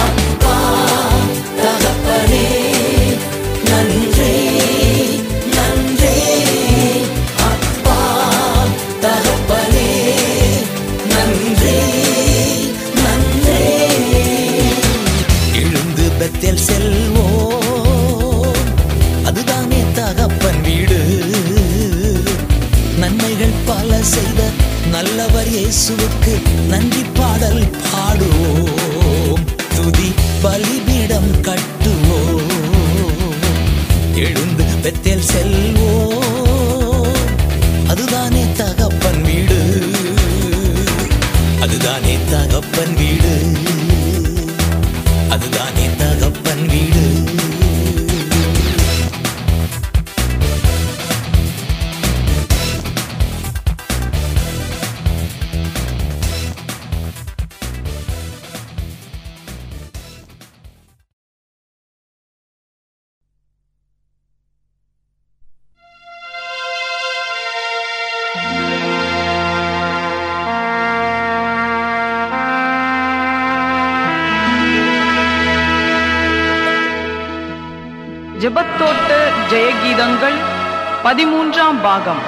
அப்பா தகப்பனே நன்றி நன்றி, அப்பா தகப்பனே நன்றி நன்றி. எழுந்து பெத்தேல் செல்வோம், அதுதானே தகப்பன் வீடு. நன்மைகள் பல செய்த நல்லவர் இயேசுவுக்கு நன்றி பாடல் பாடுவோம், துதி பலிபீடம் கட்டுவோம். எழுந்து பெத்தேல் செல்வோம், அதுதானே தகப்பன் வீடு, அதுதானே தகப்பன் வீடு, அதுதானே தகப்பன் வீடு. ஜெபத்தோட்ட ஜெயகீதங்கள் பதிமூன்றாம் பாகம்.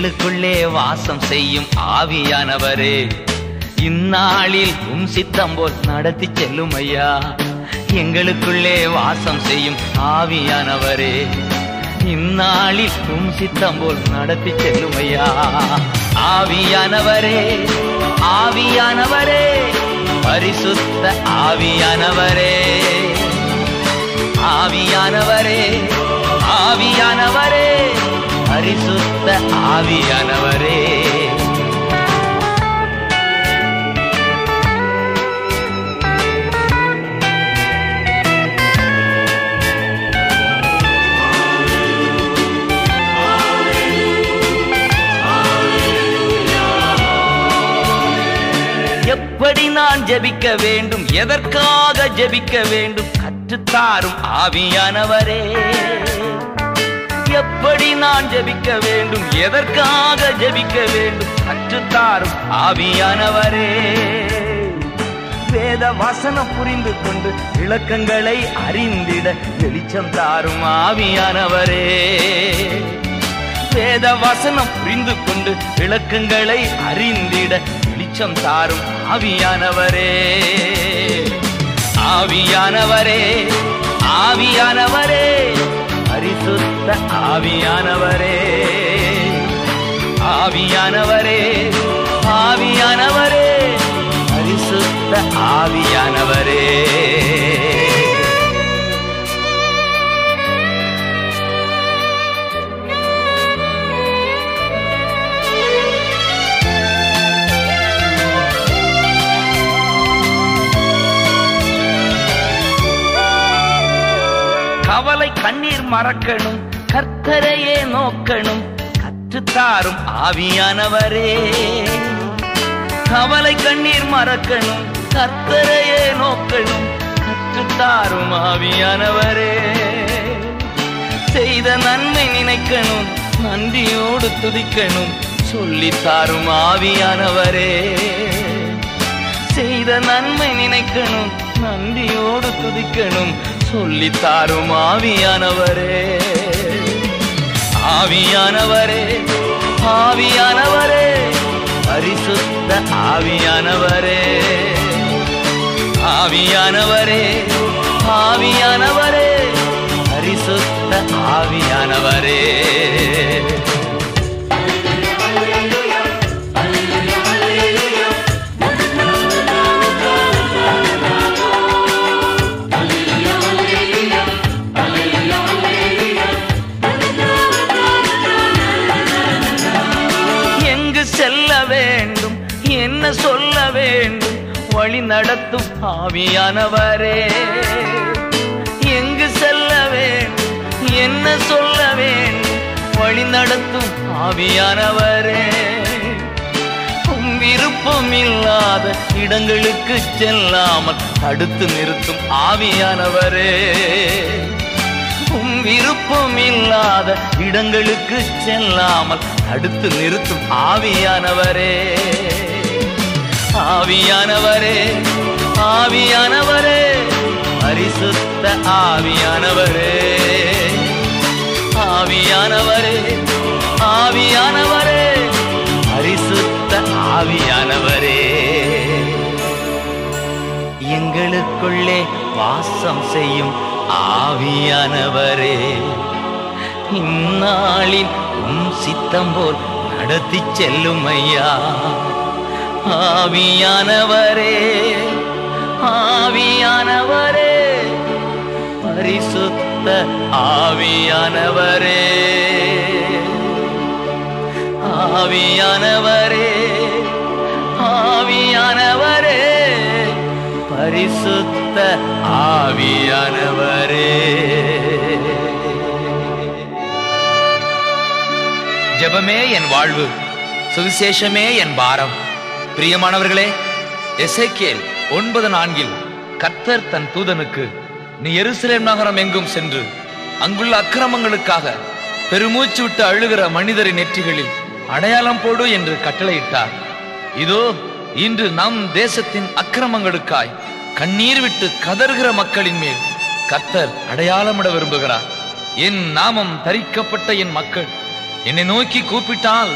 எங்களுக்குள்ளே வாசம் செய்யும் ஆவியானவரே, இந்நாளில் உம் சித்தம் போல் நடத்தி செல்லும் ஐயா. எங்களுக்குள்ளே வாசம் செய்யும் ஆவியானவரே, இந்நாளில் உம் சித்தம் போல் நடத்தி செல்லும் ஐயா. ஆவியானவரே ஆவியானவரே, பரிசுத்த ஆவியானவரே, ஆவியானவரே ஆவியானவரே, பரிசுத்த ஆவியானவரே. எப்படி நான் ஜெபிக்க வேண்டும், எதற்காக ஜெபிக்க வேண்டும் கற்றுத்தாரும் ஆவியானவரே. எப்படி நான் ஜெபிக்க வேண்டும், எதற்காக ஜெபிக்க வேண்டும் கற்றுத்தாரும் ஆவியானவரே. வேத வசனம் புரிந்து கொண்டு விளக்கங்களை அறிந்திட வெளிச்சம் தாரும் ஆவியானவரே. வேத வசனம் புரிந்து கொண்டு விளக்கங்களை அறிந்திட வெளிச்சம் தாரும் ஆவியானவரே. ஆவியானவரே ஆவியானவரே, ஆவியானவரே, ஆவியானவரே, ஆவியானவரே, பரிசுத்த ஆவியானவரே. கவலை கண்ணீர் மறக்கணும், கர்த்தரையே நோக்கணும் கற்றுத்தாரும் ஆவியானவரே. கவலை கண்ணீர் மறக்கணும், கர்த்தரையே நோக்கணும் கற்றுத்தாரும் ஆவியானவரே. செய்த நன்மை நினைக்கணும், நன்றியோடு துதிக்கணும் சொல்லித்தாரும் ஆவியானவரே. செய்த நன்மை நினைக்கணும், நன்றியோடு துதிக்கணும் சொல்லித்தாரும் ஆவியானவரே. ஆவியானவரே, ஆவியானவரே, பரிசுத்த ஆவியானவரே. ஆவியானவரே, ஆவியானவரே, பரிசுத்த ஆவியானவரே. சொல்ல வேண்டும் வழி நடத்தும் ஆவியானவரே. எங்கு செல்ல வேண்டும், என்ன சொல்ல வேண்டும், வழி நடத்தும் ஆவியானவரே. விருப்பம் இல்லாத இடங்களுக்கு செல்லாமல் தடுத்து நிறுத்தும் ஆவியானவரே. விருப்பம் இல்லாத இடங்களுக்கு செல்லாமல் தடுத்து நிறுத்தும் ஆவியானவரே. ஆவியானவரே, ஆவியானவரே, பரிசுத்த ஆவியானவரே. ஆவியானவரே, ஆவியானவரே, பரிசுத்த ஆவியானவரே. எங்களுக்குள்ளே வாசம் செய்யும் ஆவியானவரே, இந்நாளின் உம் சித்தம் போல் நடத்தி செல்லும் ஐயா. ஆவியானவரே, ஆவியானவரே, பரிசுத்த ஆவியானவரே. ஆவியானவரே, ஆவியானவரே, பரிசுத்த ஆவியானவரே. ஜெபமே என் வாழ்வு, சுவிசேஷமே என் பாரம். பிரியமானவர்களே, எசேக்கியேல் ஒன்பது நான்கில் கர்த்தர் தன் தூதனுக்கு, நீ எருசலேம் நகரம் எங்கும் சென்று அங்குள்ள அக்கிரமங்களுக்காக பெருமூச்சு விட்டு அழுகிற மனிதரின் நெற்றிகளில் அடையாளம் போடு என்று கட்டளையிட்டார். இதோ இன்று நம் தேசத்தின் அக்கிரமங்களுக்காய் கண்ணீர் விட்டு கதறுகிற மக்களின் மேல் கர்த்தர் அடையாளமிட விரும்புகிறார். என் நாமம் தரிக்கப்பட்ட என் மக்கள் என்னை நோக்கி கூப்பிட்டால்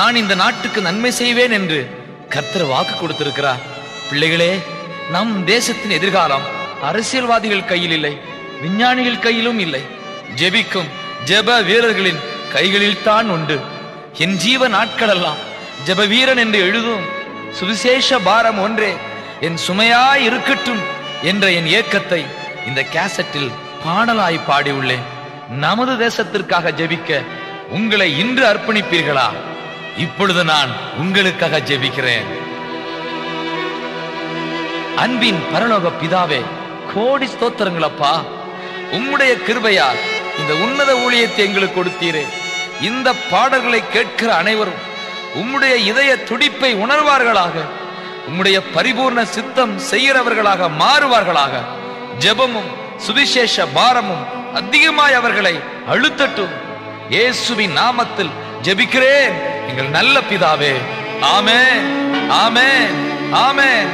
நான் இந்த நாட்டுக்கு நன்மை செய்வேன் என்று கர்த்தர் வாக்கு கொடுத்திருக்கிறார். பிள்ளைகளே, நம் தேசத்தின் எதிர்காலம் அரசியல்வாதிகள் கையில் இல்லை, விஞ்ஞானிகள் கையிலும் இல்லை, ஜெபிக்கும் ஜெப வீரர்களின் கைகளில் தான் உண்டு. என் ஜீவ நாட்களெல்லாம் ஜெப வீரன் என்று எழுதும் சுவிசேஷ பாரம் ஒன்றே என் சுமையாய் இருக்கட்டும் என்ற என் ஏக்கத்தை இந்த கேசட்டில் பாடலாய் பாடியுள்ளேன். நமது தேசத்திற்காக ஜெபிக்க உங்களை இன்று அர்ப்பணிப்பீர்களா? இப்பொழுது நான் உங்களுக்காக ஜெபிக்கிறேன். அன்பின் பரலோக பிதாவே, கோடி ஸ்தோத்திரங்கள் அப்பா, உம்முடைய கிருபையால் இந்த உன்னத ஊழியத்தை எங்களுக்கு கொடுத்தீரே. இந்த பாடல்களை கேட்கிற அனைவரும் உம்முடைய இதய துடிப்பை உணர்வார்களாக, உம்முடைய பரிபூர்ண சித்தம் செய்கிறவர்களாக மாறுவார்களாக. ஜெபமும் சுவிசேஷ பாரமும் அதிகமாய் அவர்களை அழுத்தட்டும். இயேசுவின் நாமத்தில் ஜெபிக்கிறேன் எங்கள் நல்ல பிதாவே. ஆமென், ஆமென், ஆமென்.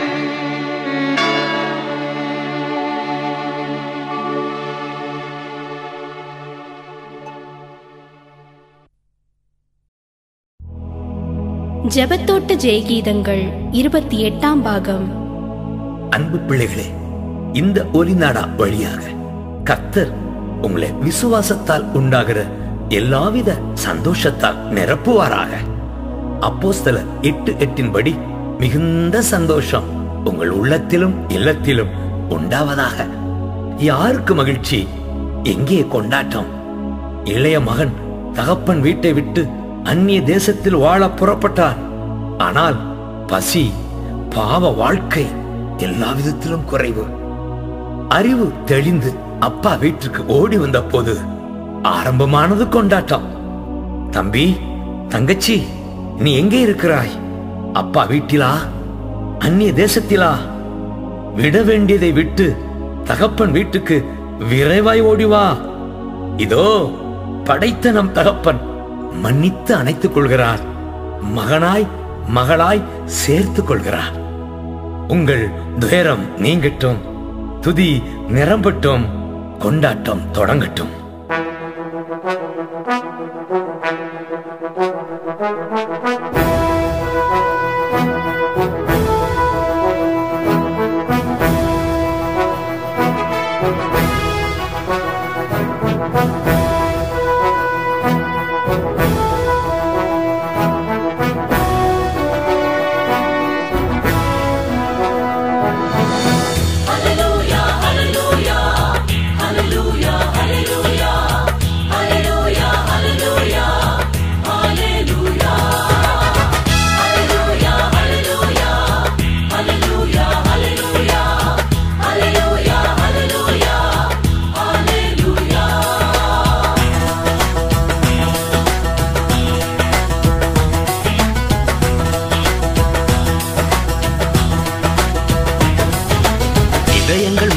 ஜெபத்தோட்ட ஜெயகீதங்கள் இருபத்தி எட்டாம் பாகம். அன்பு பிள்ளைகளே, இந்த ஒலிநாடா வழியாக கர்த்தர் உங்களை விசுவாசத்தால் உண்டாகிற எல்லாவித சந்தோஷத்தால் நிரப்புவாராக. அப்போஸ்தலர் எட்டு எட்டின்படி மிகுந்த சந்தோஷம் உங்கள் உள்ளத்திலும் இல்லத்திலும் உண்டாவதாக. யாருக்கு மகிழ்ச்சி, எங்கே கொண்டாட்டம்? இளைய மகன் தகப்பன் வீட்டை விட்டு அந்நிய தேசத்தில் வாழ புறப்பட்டான். ஆனால் பசி, பாவ வாழ்க்கை எல்லா விதத்திலும் குறைவு. அறிவு தெளிந்து அப்பா வீட்டிற்கு ஓடி வந்த போது ஆரம்பமானது கொண்டாட்டம். தம்பி, தங்கச்சி, நீ எங்கே இருக்கிறாய்? அப்பா வீட்டிலா, அந்நிய தேசத்திலா? விட வேண்டியதை விட்டு தகப்பன் வீட்டுக்கு விரைவாய் ஓடிவா. இதோ படைத்த நம் தகப்பன் மன்னித்து அணைத்துக் கொள்கிறார், மகனாய் மகளாய் சேர்த்துக் கொள்கிறார். உங்கள் துயரம் நீங்கட்டும், துதி நிரம்பட்டும், கொண்டாட்டம் தொடங்கட்டும்.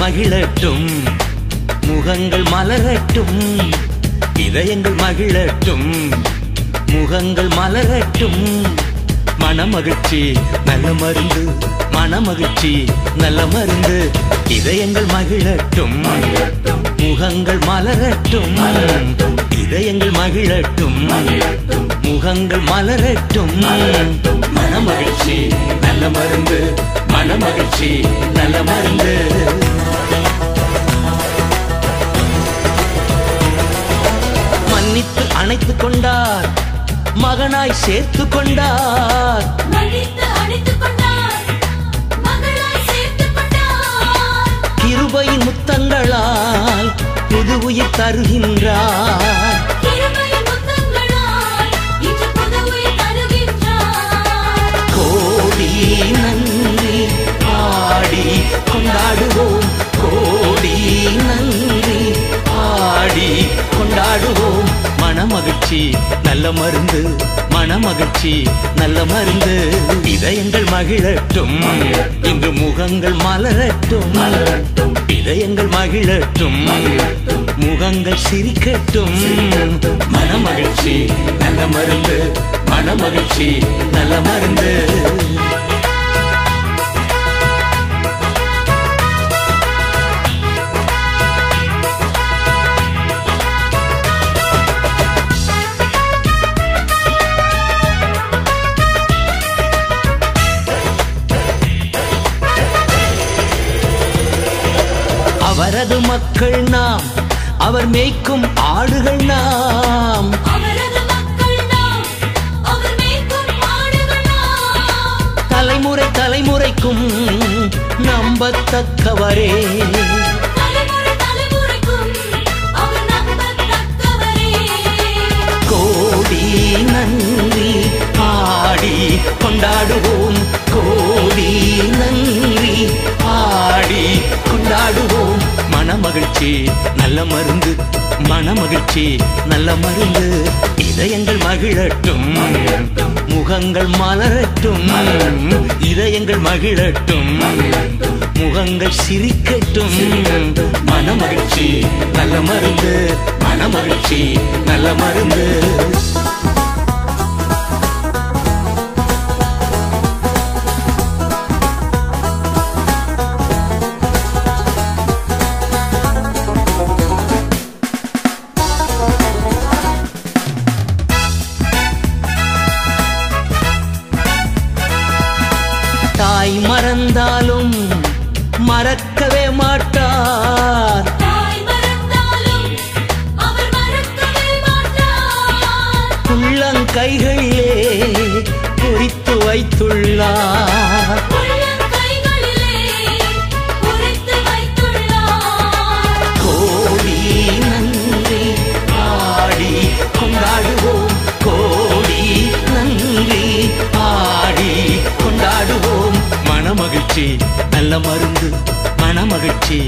மகிழட்டும், முகங்கள் மலரட்டும். இதயங்கள் மகிழட்டும், முகங்கள் மலரட்டும். மனமகிழ்ச்சி நல்ல மருந்து, மனமகிழ்ச்சி நல்ல மருந்து. இதயங்கள் மகிழட்டும், முகங்கள் மலரட்டும். இதயங்கள் மகிழட்டும், முகங்கள் மலரட்டும். மனமகிழ்ச்சி நல்ல மருந்து, மனமகிழ்ச்சி நல்ல மருந்து. மன்னித்து அணைத்துக் கொண்டார், மகனாய் சேர்த்துக் கொண்டார். கிருபையின் முத்தங்களால் புது உயிர் தருகின்றார். கோடி நன்றி பாடி கொண்டாடுவோம், கோடி நன்றி பாடி கொண்டாடுவோம். மனமகிழ்ச்சி நல்ல மருந்து, மனமகிழ்ச்சி நல்ல மருந்து. இதயங்கள் மகிழட்டும், இன்று முகங்கள் மலரட்டும். இதயங்கள் மகிழட்டும், முகங்கள் சிரிக்கட்டும். மனமகிழ்ச்சி நல்ல மருந்து, மனமகிழ்ச்சி நல்ல மருந்து. அவரது மக்கள் நாம், அவர் மேய்க்கும் ஆடுகள் நாம். தலைமுறை தலைமுறைக்கும் நம்பத்தக்கவரே. கோடி நன்றி பாடி கொண்டாடுவோம், கோடி நன்றி பாடி கொண்டாடுவோம். மனமகிழ்ச்சி நல்ல மருந்து, மனமகிழ்ச்சி நல்ல மருந்து. இதயங்கள் மகிழட்டும், முகங்கள் மலரட்டும். இதயங்கள் மகிழட்டும், முகங்கள் சிரிக்கட்டும். மனமகிழ்ச்சி நல்ல மருந்து, மனமகிழ்ச்சி நல்ல மருந்து. மறந்தாலும் மறக்கவே மாட்டார், தாய் மறந்தாலும் அவர் மறக்கவே மாட்டார். கைகளிலே குறித்து வைத்துள்ளார். கோடி நன்றி பாடி கொண்டாடுவோம், கோடி நன்றி பாடி கொண்டாடுவோம். மனமகிழ்ச்சி நல்ல மருந்து, மனமகிழ்ச்சி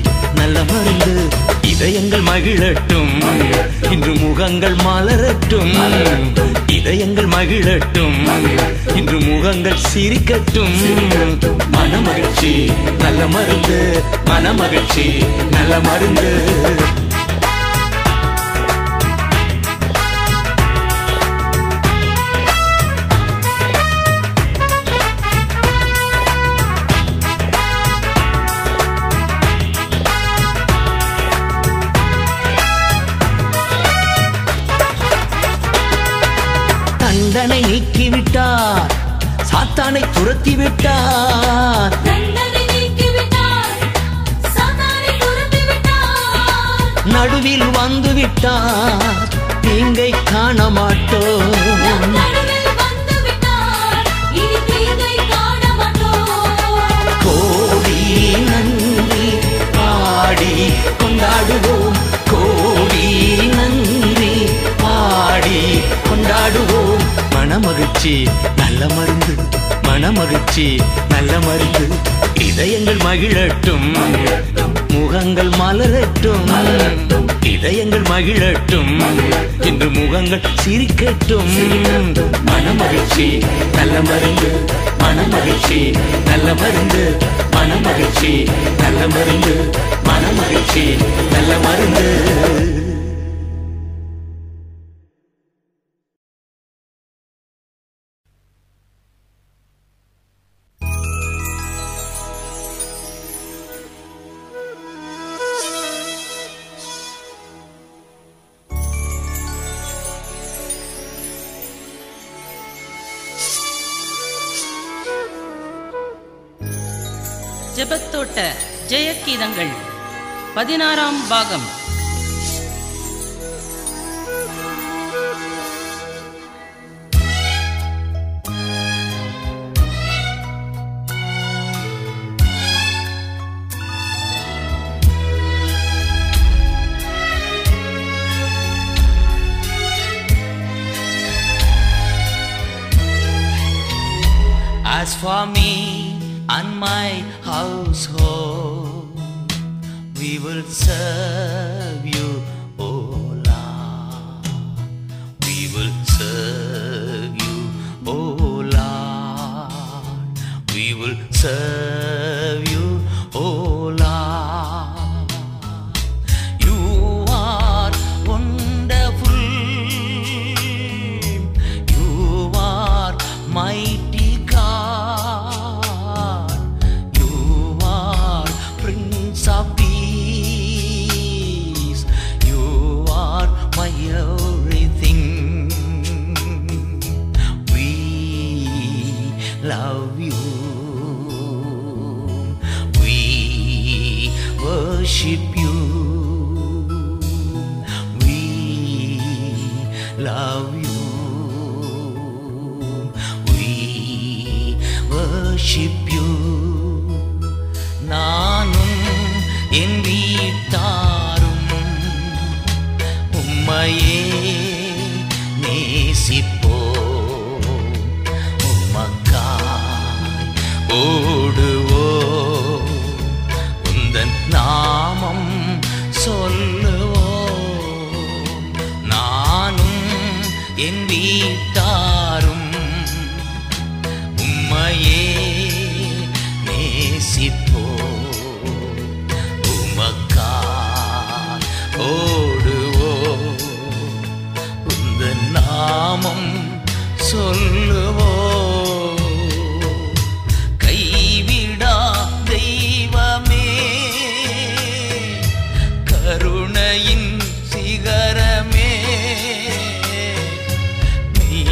நல்ல மருந்து. இதயங்கள் மகிழட்டும், இன்று முகங்கள் மலரட்டும். இதயங்கள் மகிழட்டும், இன்று முகங்கள் சிரிக்கட்டும். மனமகிழ்ச்சி நல்ல மருந்து, மனமகிழ்ச்சி நல்ல மருந்து. தண்டனை நீக்கிவிட்டார், சாத்தானை துரத்தி விட்டார். நடுவில் வந்து விட்டார், தீங்கை காண மாட்டோம். கோடி நன்றி பாடி கொண்டாடுவோம், கோடி நன்றி பாடி கொண்டாடுவோம். மனமகிழ்ச்சி நல்ல மருந்து, மனமகிழ்ச்சி நல்ல மருந்து. இதயங்கள் மகிழட்டும், முகங்கள் மலரட்டும். இதயங்கள் மகிழட்டும், இன்று முகங்கள் சிரிக்கட்டும். மனமகிழ்ச்சி நல்ல மருந்து, மனமகிழ்ச்சி நல்ல மருந்து. மனமகிழ்ச்சி நல்ல மருந்து, மனமகிழ்ச்சி நல்ல மருந்து. ஜெபத்தோட்ட ஜெயகீதங்கள் பதினாறாம் பாகம். As for me and my household, we will serve you, O Lord. We will serve you, O Lord. We will serve you, O Lord. You are wonderful, you are mighty. Worship you, we love you, we worship you. நானும் என் வீட்டாரும் உம்மையே நேசிப்போம், உமக்காய் ஓடுவோம், உந்தன் நாமம் சொல்லுவோம். நானும் என் வீட்டாரும் உம்மையே நேசிப்போம், உமக்காய் ஓடுவோம், உந்தன் நாமம் சொல்லுவோம். கருணையின் சிகரமே, நீ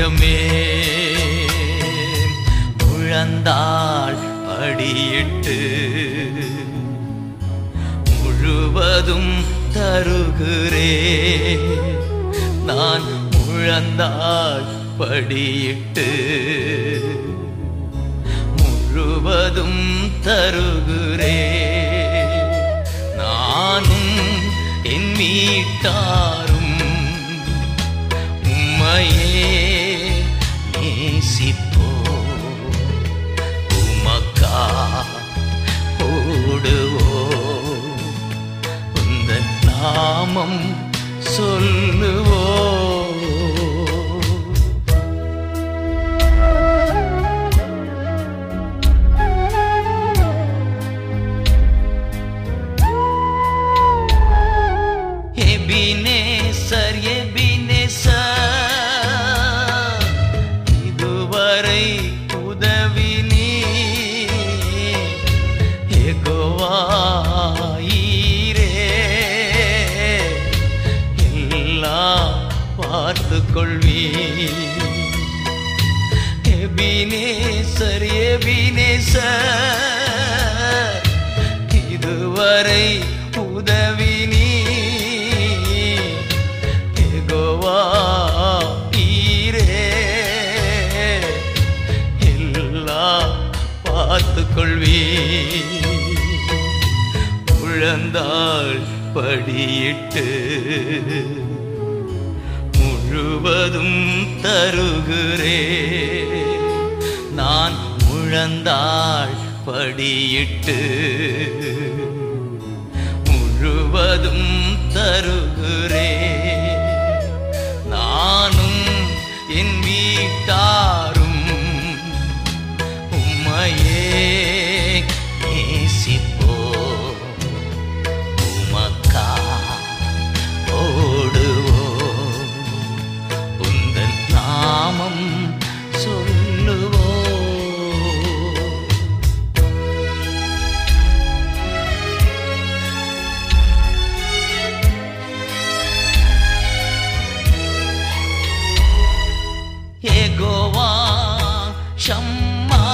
இதயமே முழந்தாள் படியிட்டு முழுவதும் தருகிறே. நான் முழந்தாள் படியிட்டு முழுவதும் தருகிறே. நானும் என் மீட்டாரும் உம்மையே நேசிப்போ, உமக்கா ஓடுவோ, உந்த நாமம் சொல்லுவோ. எபினேசர் எபினேசர் இதுவரை உதவி நீர். யெகோவாயீரே எல்லாம் பார்த்துக்கொள்வீர். எபினேசர் எபினேசர் இதுவரை உதவி நீர். முழந்தாள் படியிட்டு முழுவதும் தருகிறே. நான் முழந்தாள் படியிட்டு முழுவதும் தருகிறே. நானும் என் வீட்டாரும் உம்மையே நேசிப்போ, உமக்கா ஓடுவோ, உந்தன் நாமம் சொல்லுவோ. யெகோவா ஷம்மா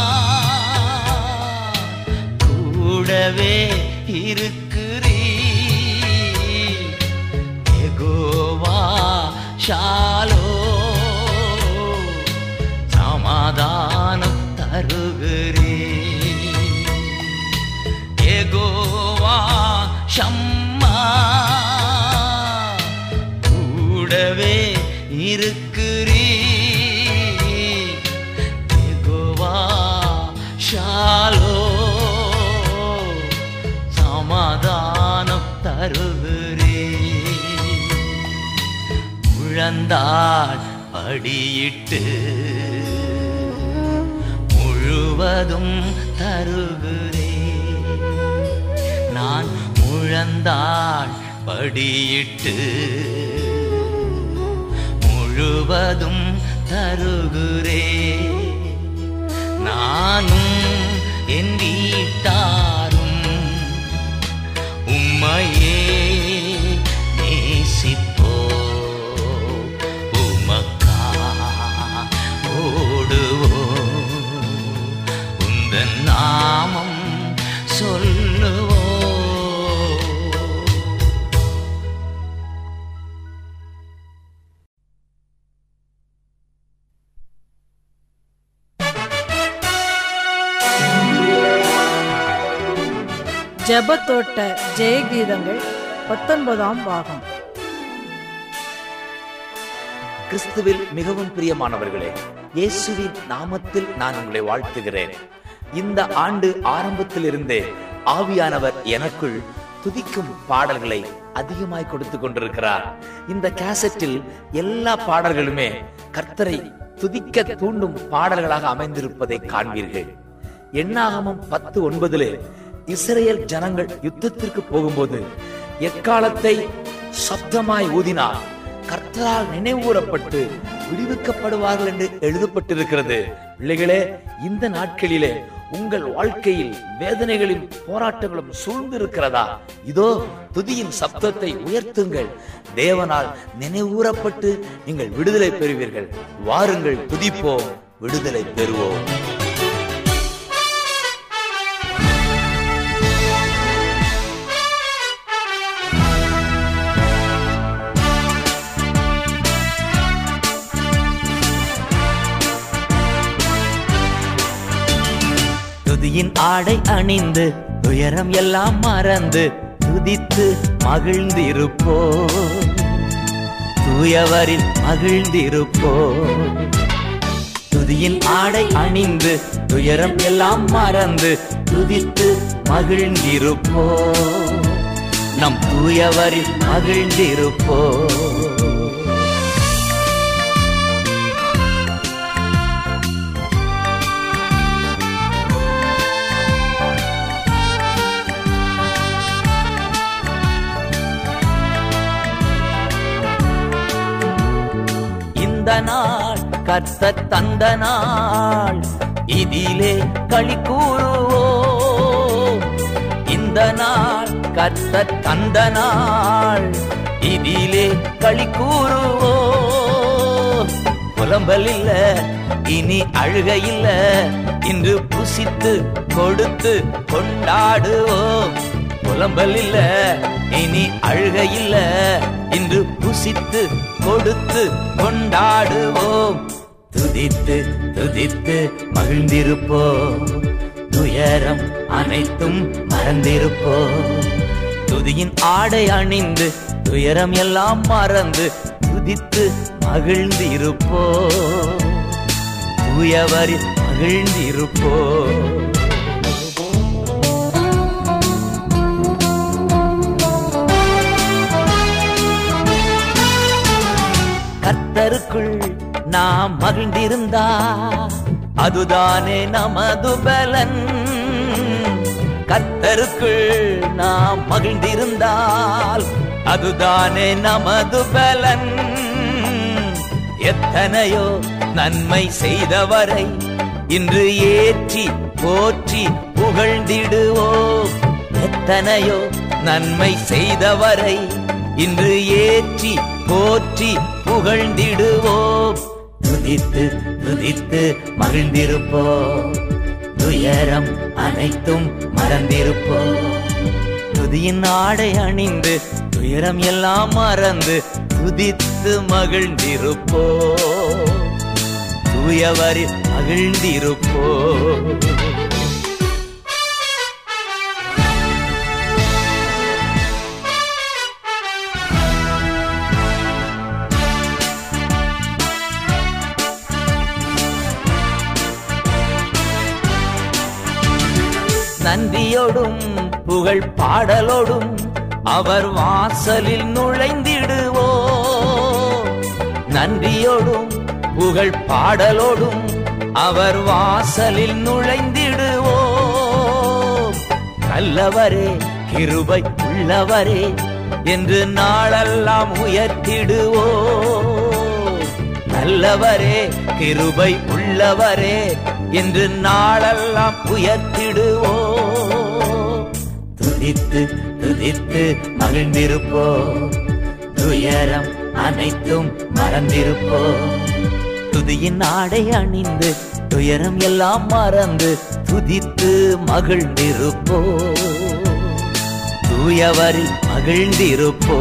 கூடவே இருக்கிறீர். யெகோவா ஷாலோம் சமாதானம் தருகிறீர். யெகோவா ஷம்மா கூடவே இருக்கிறீர். ஷாலோம் சமாதானம் தருகிறே. முழந்தாள் படியிட்டு முழுவதும் தருகிறே. நான் முழந்தாள் படியிட்டு முழுவதும் தருகிறே. நானும் என் வீட்டாரும் உம்மையே நேசிப்போ, உமக்கா ஓடுவோ, உந்தன் நாமம் சொல்லுவோ. ஜெபத்தோட்ட ஜெயகீதங்கள் பத்தொன்பதாம் பாகம். கிறிஸ்துவில் மிகவும் பிரியமானவர்களே, இயேசுவின் நாமத்தில் நான் உங்களை வாழ்த்துகிறேன். இந்த ஆண்டு ஆரம்பத்திலிருந்தே ஆவியானவர் எனக்குள் துதிக்கும் பாடல்களை அதிகமாய் கொடுத்து கொண்டிருக்கிறார். இந்த கேசட்டில் எல்லா பாடல்களுமே கர்த்தரை துதிக்க தூண்டும் பாடல்களாக அமைந்திருப்பதை காண்பீர்கள். எண்ணாகமம் பத்து ஒன்பதிலே இஸ்ரேல் ஜனங்கள் யுத்தத்திற்கு போகும்போது எக்காலத்தை சப்தமாய் ஊதினார், கர்த்தரால் நினைவூரப்பட்டு விடுவிக்கப்படுவார்கள் என்று எழுதப்பட்டிருக்கிறது. பிள்ளைகளே, இந்த நாட்களிலே உங்கள் வாழ்க்கையில் வேதனைகளும் போராட்டங்களும் சூழ்ந்திருக்கிறதா? இதோ துதியின் சப்தத்தை உயர்த்துங்கள். தேவனால் நினைவூரப்பட்டு நீங்கள் விடுதலை பெறுவீர்கள். வாருங்கள், துதிப்போம், விடுதலை பெறுவோம். துதியின் ஆடை அணிந்து துயரம் எல்லாம் மறந்து துதித்து மகிழ்ந்திருப்போ, தூயவரில் மகிழ்ந்திருப்போ. துதியின் ஆடை அணிந்து துயரம் எல்லாம் மறந்து துதித்து மகிழ்ந்திருப்போ, நம் தூயவரில் மகிழ்ந்திருப்போ. நாள் கர்த்தர் தந்த நாள், இதிலே களி கூறுவோம். இந்த நாள் கர்த்தர் தந்த நாள், இதிலே களி கூறுவோம். புலம்பல் இல்ல, இனி அழுகை இல்ல, இன்று புசித்து கொடுத்து கொண்டாடுவோம். புலம்பல் இல்ல, இனி அழுகை இல்ல, இன்று புசித்து கொடுத்து கொண்டாடுவோம். துதித்து துதித்து மகிழ்ந்திருப்போம், துயரம் அனைத்தும் மறந்திருப்போம். துதியின் ஆடை அணிந்து துயரம் எல்லாம் மறந்து துதித்து மகிழ்ந்திருப்போம், தூயவரில் மகிழ்ந்திருப்போம். கர்த்தருக்குள் நாம் மகிழ்ந்திருந்தா அதுதானே நமது பலன். கர்த்தருக்குள் நாம் மகிழ்ந்திருந்தால் அதுதானே நமது பலன். எத்தனையோ நன்மை செய்தவரை இன்று ஏற்றி போற்றி புகழ்ந்திடுவோம். எத்தனையோ நன்மை செய்தவரை இன்று ஏற்றி போற்றி புகழ்ந்திடுவோம். துதித்து துதித்து மகிழ்ந்திருப்போம், துயரம் அனைத்தும் மறந்திருப்போம். துதியின் ஆடை அணிந்து துயரம் எல்லாம் மறந்து துதித்து மகிழ்ந்திருப்போம், தூயவரில் மகிழ்ந்திருப்போம். நன்றியோடும் புகழ் பாடலோடும் அவர் வாசலில் நுழைந்திடுவோ. நன்றியோடும் புகழ் பாடலோடும் அவர் வாசலில் நுழைந்திடுவோ. நல்லவரே, கிருபை உள்ளவரே என்று நாளெல்லாம் உயர்த்திடுவோ. நல்லவரே, கிருபை உள்ளவரே என்று நாளெல்லாம் உயர்த்திடுவோ. துதித்து துதித்து மகிழ்ந்திருப்போ, துயரம் அனைத்தும் மறந்திருப்போ. துதியின் ஆடை அணிந்து துயரம் எல்லாம் மறந்து துதித்து மகிழ்ந்திருப்போ, தூயவரில் மகிழ்ந்திருப்போ.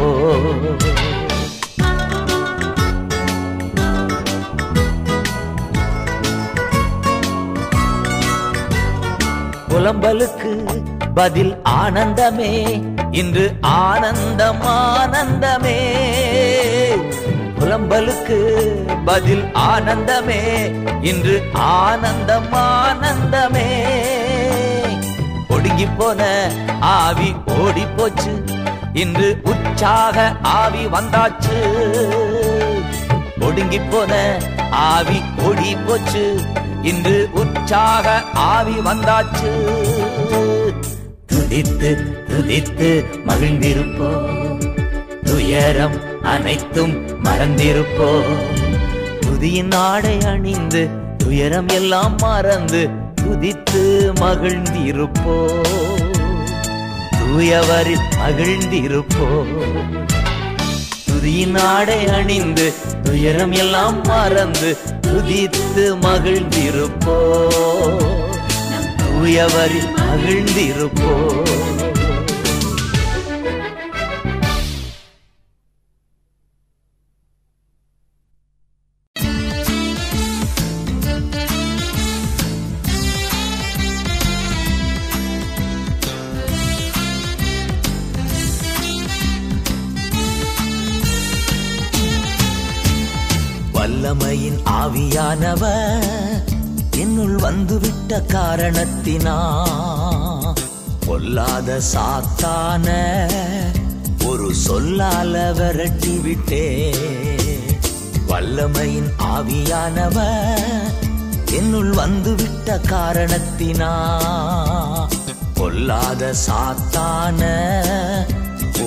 புலம்பலுக்கு பதில் ஆனந்தமே, இன்று ஆனந்தம் ஆனந்தமே. புலம்பலுக்கு பதில் ஆனந்தமே, இன்று ஆனந்தம் ஆனந்தமே. ஒடுங்கி போன ஆவி ஓடி போச்சு, இன்று உற்சாக ஆவி வந்தாச்சு. ஒடுங்கி போன ஆவி ஓடி போச்சு, இன்று உற்சாக ஆவி வந்தாச்சு. துதித்து துதித்து மகிழ்ந்திருப்போம், துயரம் அனைத்தும் மறந்திருப்போம். துதியின் ஆடை அணிந்து துயரம் எல்லாம் மறந்து துதித்து மகிழ்ந்திருப்போ, தூயவரில் மகிழ்ந்திருப்போ. துதியின் ஆடை அணிந்து துயரம் எல்லாம் மறந்து துதித்து மகிழ்ந்திருப்போ, தூயவரில் மகிழ்ந்திருப்போ. வல்லமையின் ஆவியானவர் என்னுள் வந்துவிட்ட காரணத்தினா பொல்லாத சாத்தான ஒரு சொல்லால விரட்டிவிட்டே. வல்லமையின் ஆவியானவர் என்னுள் வந்துவிட்ட காரணத்தினா பொல்லாத சாத்தான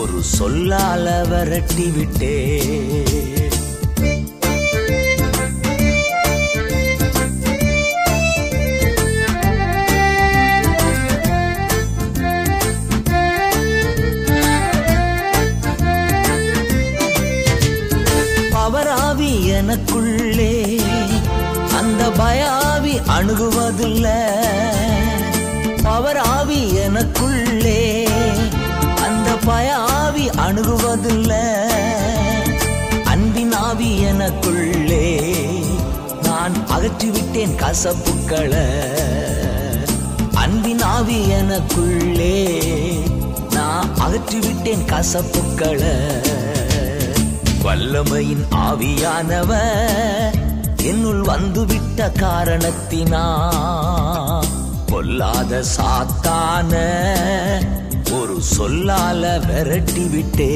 ஒரு சொல்லால விரட்டிவிட்டே. எனக்குள்ளே அந்த பயாவி அணுகுவதில்ல, பவராவி எனக்குள்ளே அந்த பயாவி அணுகுவதில்ல. அன்பினாவி எனக்குள்ளே நான் அகற்றிவிட்டேன் கசப்புக்களை. அன்பினாவி எனக்குள்ளே நான் அகற்றிவிட்டேன் கசப்புக்களை. வல்லமையின் ஆவியானவர் என்னுள் வந்துவிட்ட காரணத்தினா பொல்லாத சாத்தான ஒரு சொல்லால விரட்டிவிட்டே.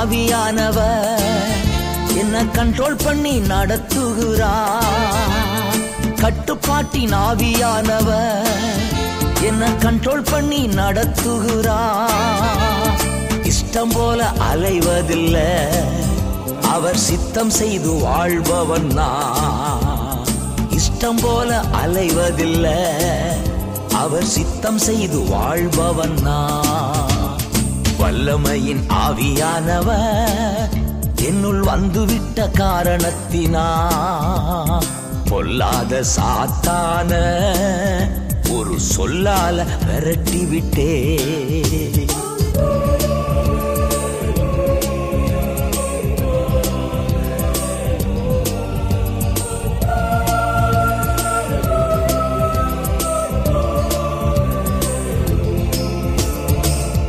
ஆவியானவர் என்ன கண்ட்ரோல் பண்ணி நடத்துகிறார். கட்டுப்பாட்டின் ஆவியானவர் என்ன கண்ட்ரோல் பண்ணி நடத்துகிறார். இஷ்டம் போல அலைவதில்லை, அவர் சித்தம் செய்து வாழ்பவன் நான். இஷ்டம் போல அலைவதில்லை, அவர் சித்தம் செய்து வாழ்பவன் நான். வல்லமையின் ஆவியானவர் என்னுள் வந்துவிட்ட காரணத்தினா பொல்லாத சாத்தான ஒரு சொல்லால விரட்டிவிட்டே.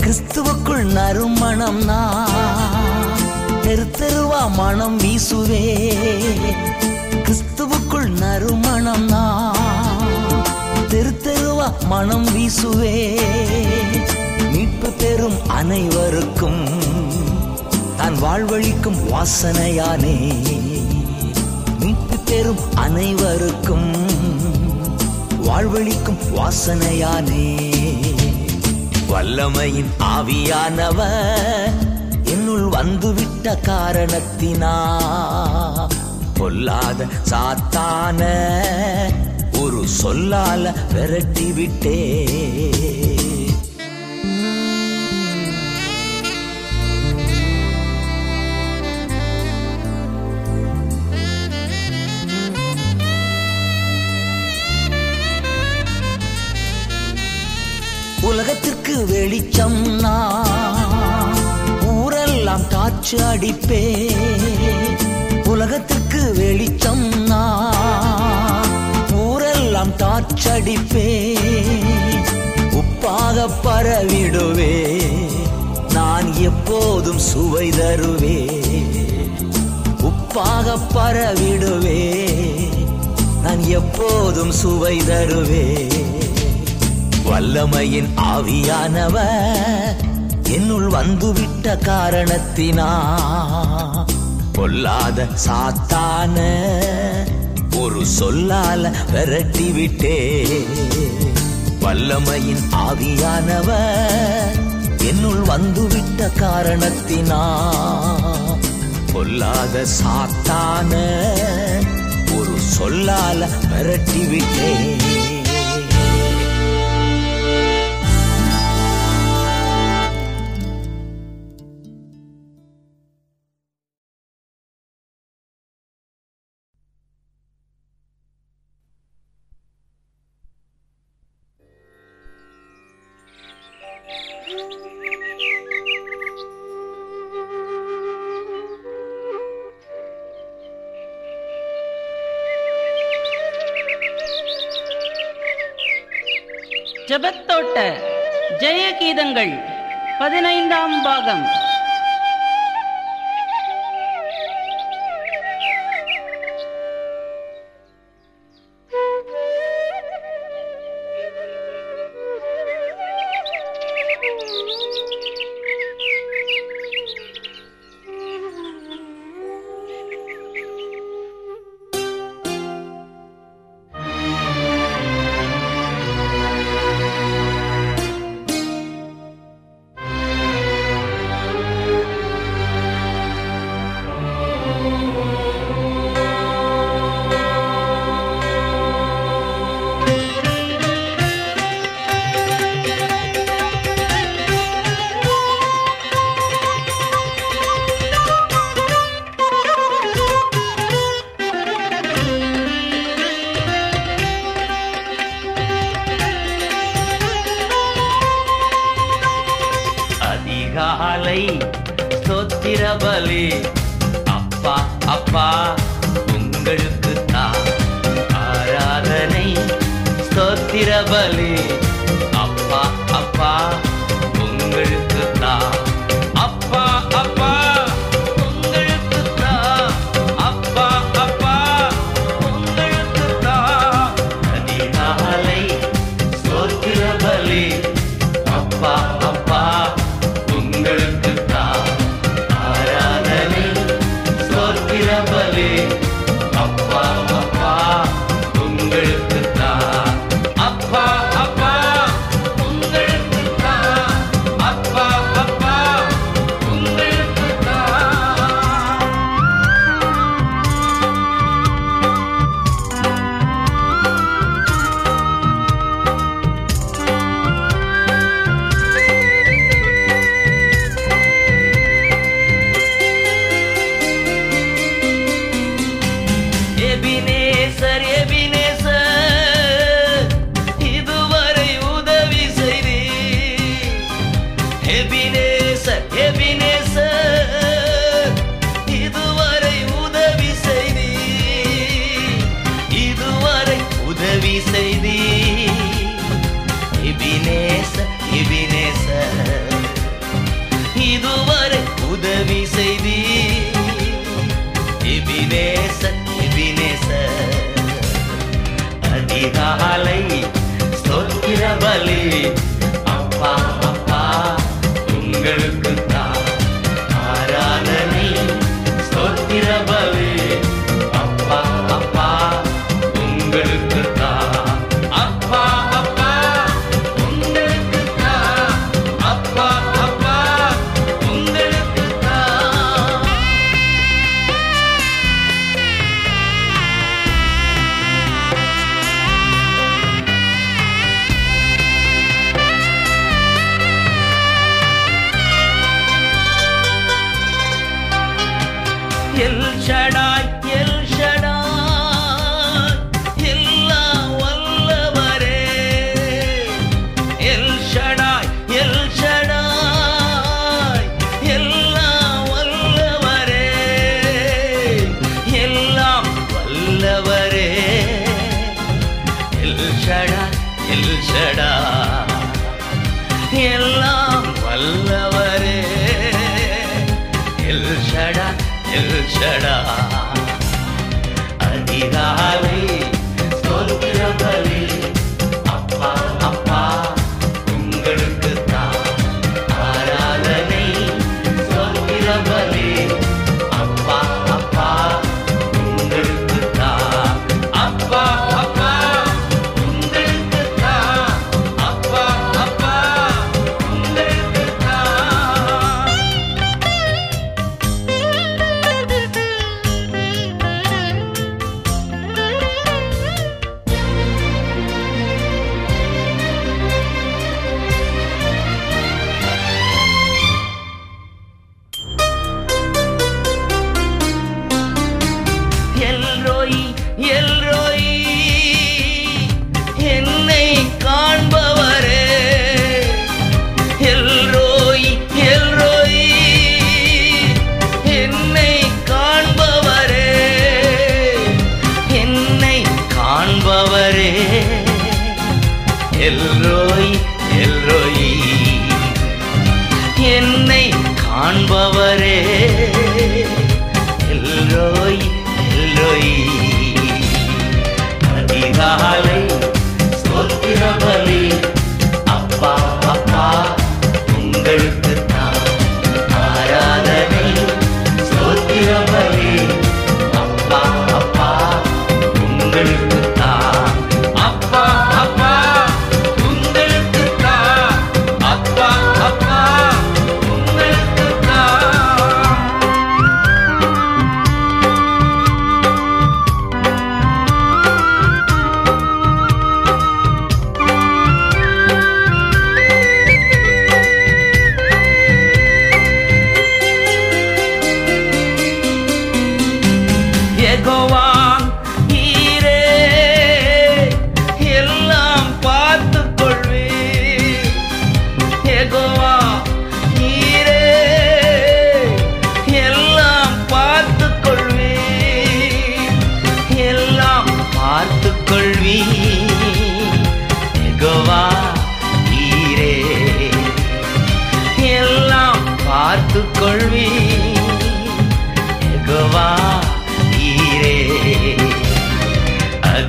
கிறிஸ்துவுக்குள் நறுமணம் நான் தெரு தெருவா மனம் வீசுவே. கிறிஸ்துவுக்குள் நறுமணம் நான் தெரு தெருவா மனம் வீசுவே. மீட்பு பெறும் அனைவருக்கும் தான் வாழ்வழிக்கும் வாசனையானே. மீட்பு பெறும் அனைவருக்கும் வாழ்வழிக்கும் வாசனையானே. வல்லமையின் ஆவியானவர் என்னுள் வந்துவிட்ட காரணத்தினா பொல்லாத சாத்தான ஒரு சொல்லால விரட்டிவிட்டே. உலகத்திற்கு வெளிச்சம் நான், ஊரெல்லாம் காற்று அடிப்பே. உலகத்திற்கு வெளிச்சம் நான், ஊரெல்லாம் காற்று அடிப்பே. உப்பாக பரவிடுவே, நான் எப்போதும் சுவை தருவே. உப்பாக பரவிடுவே, நான் எப்போதும் சுவை தருவே. வல்லமையின் ஆவியானவர் என்னுள் வந்துவிட்ட காரணத்தினா பொல்லாத சாத்தான ஒரு சொல்லால விரட்டி விட்டே. வல்லமையின் ஆவியானவர் என்னுள் வந்துவிட்ட காரணத்தினா பொல்லாத சாத்தான ஒரு சொல்லால விரட்டி விட்டே. ஜபத்தோட்ட ஜெய கீதங்கள் பதினைந்தாம் பாகம். அப்பா அப்பா உங்களுக்கு தான் ஆராதனை ஸ்தோத்திர பலி. அப்பா அப்பா உங்களுக்கு தான், அப்பா அப்பா உங்களுக்கு தான், அப்பா அப்பா உங்களுக்கு தான் அதிகாலை ஸ்தோத்திர பலி. அப்பா அப்பா உங்களுக்கு தான் ஆராதனை ஸ்தோத்திர பலி. அப்பா அப்பா உங்களுக்கு தான், அப்பா அப்பா உங்களுக்கு தான், அப்பா அப்பா உங்களுக்கு தான். எபினேசர் எபினேசர் இதுவரை உதவி செய்தீர். எபினேசர் எபினேசர் இதுவரை உதவி செய்தீர், இதுவரை உதவி செய்தீர். எபினேசர் எபினேசர் இதுவரை உதவி செய்தீர். எபினேசர் எபினேசர் அதிகாலை ஸ்தோத்திர பலி. அப்பா அப்பா உங்களுக்கு தான் ஆராதனை ஸ்தோத்திர பலி. அப்பா அப்பா உங்களுக்கு தான், அப்பா அப்பா உங்களுக்கு தான், அப்பா அப்பா உங்களுக்கு தான். எல் ஷடாய் எல் ஷடாய் எல்லா வல்லவரே. எல் ஷடாய் எல் ஷடாய் எல்லா வல்லவரே, எல்லாம் வல்லவரே. எல் ஷடாய் எல் ஷடாய் எல்லாம் வல்லவரே. எல் ஷடாய் எல் ஷடாய் அதிகாலை ஸ்தோத்திர பலி. அப்பா அப்பா உங்களுக்கு தான் ஆராதனை ஸ்தோத்திர பலி. அப்பா அப்பா உங்களுக்கு தான்,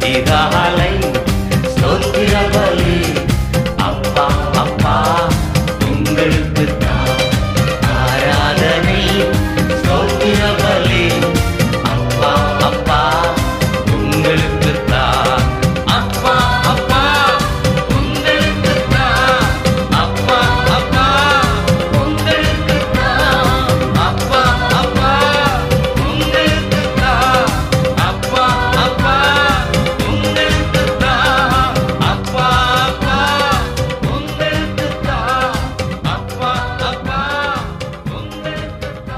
அதிகாலை ஸ்தோத்திர பலி. அப்பா அப்பா உங்களுக்கு தான் ஆராதனை ஸ்தோத்திர பலி. அப்பா அப்பா உங்களுக்கு தான், அப்பா அப்பா உங்களுக்கு தான், அப்பா அப்பா உங்களுக்கு தான், அப்பா அப்பா உங்களுக்கு தான், அப்பா அப்பா உங்களுக்கு தான், அப்பா அப்பா உங்களுக்கு தான், அப்பா அப்பா உங்களுக்கு தான்.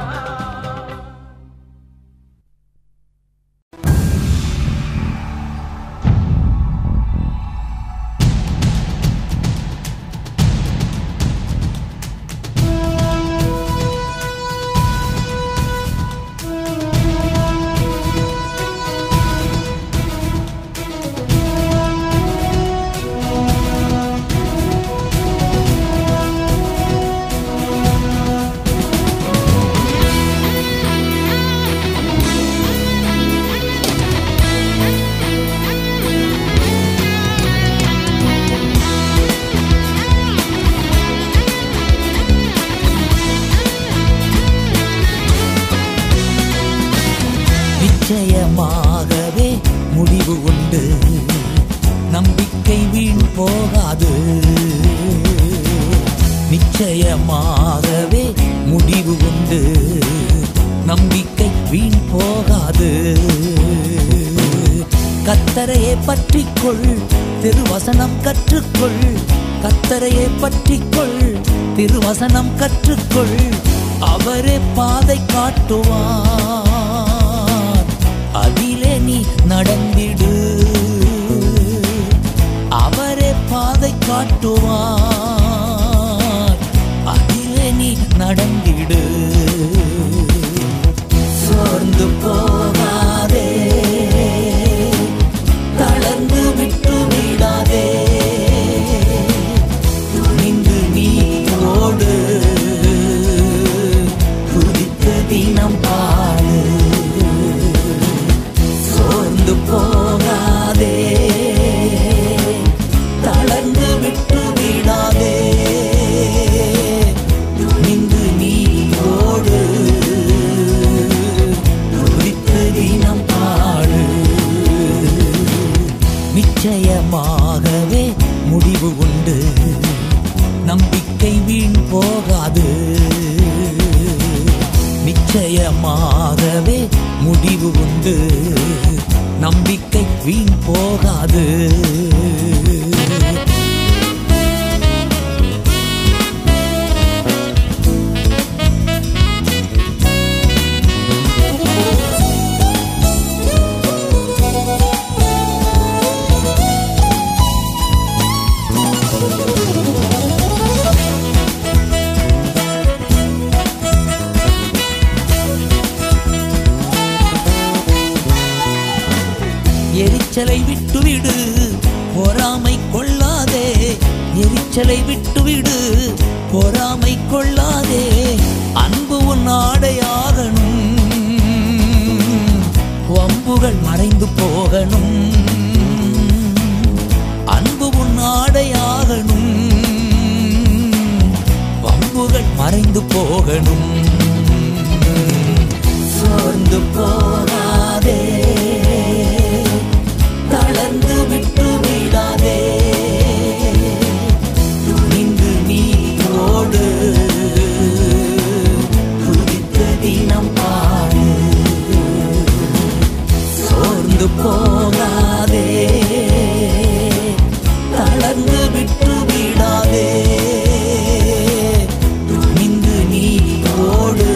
நிச்சயமாகவே முடிவு உண்டு, நம்பிக்கை வீண் போகாது. நிச்சயமாகவே முடிவு உண்டு, நம்பிக்கை வீண் போகாது. கர்த்தரையே பற்றிக்கொள், திருவசனம் கற்றுக்கொள். கர்த்தரையே பற்றிக்கொள், திருவசனம் கற்றுக்கொள். அவரே பாதை காட்டுவார், அதிலே நீ நடந்திடு. அவரே பாதை காட்டுவார், அதிலே நீ நடந்திடு. சோர்ந்து போகாதே, தளர்ந்து விட்டு விடாதே. துணிந்து நீ ஓடு, துதித்து தினம் பாடு. போகாதே, தளர்ந்து விட்டு விடாதே. துணிந்து நீ ஓடு, துதித்து தினம் பாடு. நிச்சயமாகவே முடிவு உண்டு, நம்பிக்கை வீண் போகாது. நிச்சயமாகவே முடிவு உண்டு, நம்பிக்கை வீண் போகாது. எரிச்சலை விட்டுவிடு, பொறாமை கொள்ளாதே. எரிச்சலை விட்டுவிடு, பொறாமை கொள்ளாதே. அன்பு உன் ஆடையாகணும், வம்புகள் மறைந்து போகணும். அன்பு உன் ஆடையாகணும், வம்புகள் மறைந்து போகணும். சோர்ந்து போகாதே, தளர்ந்து விட்டு விடாதே. துணிந்து நீ ஓடு, துதித்து தினம் பாடு. சோர்ந்து போகாதே, தளர்ந்து விட்டு விடாதே. துணிந்து நீ ஓடு,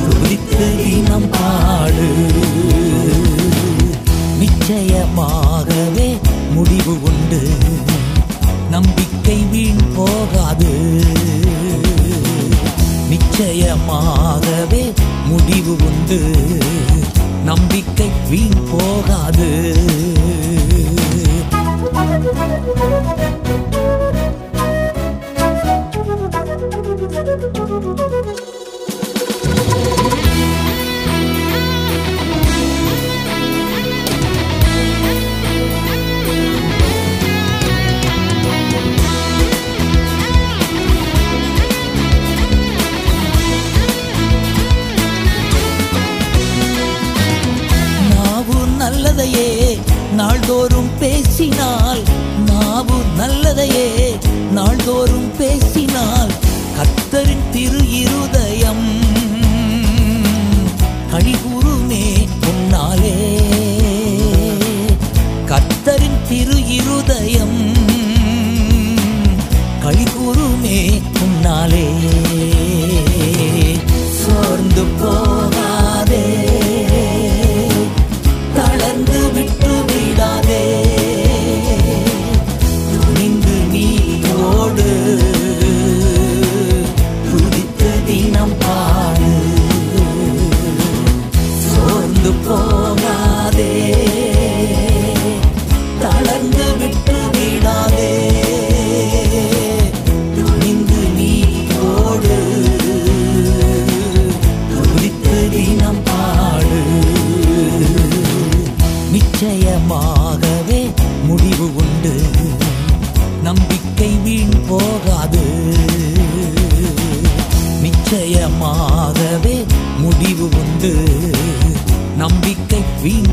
துதித்து தினம் பாடு. நிச்சயமாகவே முடிவு உண்டு, நம்பிக்கை வீண் போகாது. நிச்சயமாகவே முடிவு உண்டு, நம்பிக்கை வீண் போகாது. நாள்தோறும் பேசினால் நாவு நல்லதையே, நாள்தோறும் பேசினால் கர்த்தரின் திரு இருதயம் கழிவுறுமே உன்னாலே. கர்த்தரின் திரு இருதயம் கழிவுறுமே உன்னாலே. சோர்ந்து போகாதே, தளர்ந்து விட்டு விடாதே, துணிந்து நீயோடு துதித்து தினம் பாடு. சோர்ந்து போகாதே, தளர்ந்து விட்டு விடாதே, துணிந்து நீயோடு துதித்து தினம் பாடு. நிச்சயமாகவே முடிவு உண்டு, நம்பிக்கை வீண் போகாது. நிச்சயமாகவே முடிவு உண்டு, நம்பிக்கை வீண்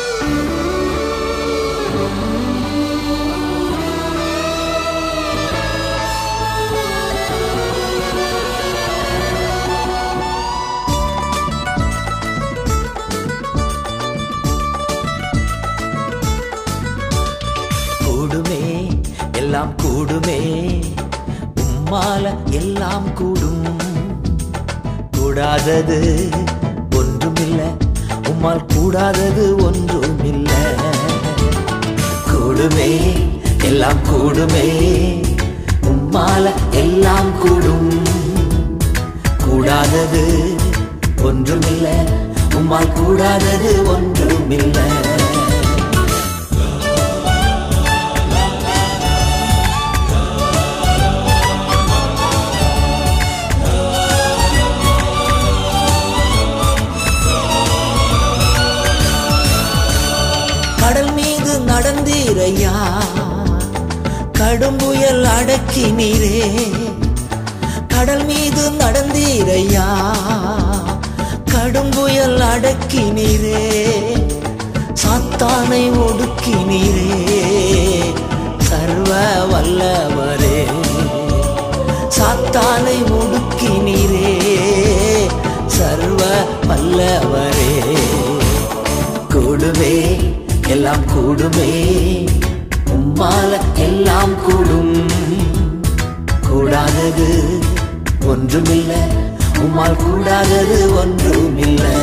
கூடுமே, எல்லாம் கூடுமே, உம்மால எல்லாம் கூடும். கூடாதது ஒன்றுமில்லை, உம்மால் கூடாதது ஒன்றுமில்லை. கூடுமே, எல்லாம் கூடுமே, உம்மால எல்லாம் கூடும். கூடாதது ஒன்றுமில்லை, உம்மால் கூடாதது ஒன்றுமில்லை. நடந்தீரையா, கடும் புயல் அடக்கி நீரே. கடல் மீது நடந்தீரையா, கடும் புயல் அடக்கி நீரே. சாத்தானை ஒடுக்கி நீரே சர்வ வல்லவரே. சாத்தானை ஒடுக்கி நீரே சர்வ வல்லவரே. கூடுவே, எல்லாம் கூடுமே, உம்மால எல்லாம் கூடும். கூடாதது ஒன்றுமில்லை, உம்மால் கூடாதது ஒன்றுமில்லை.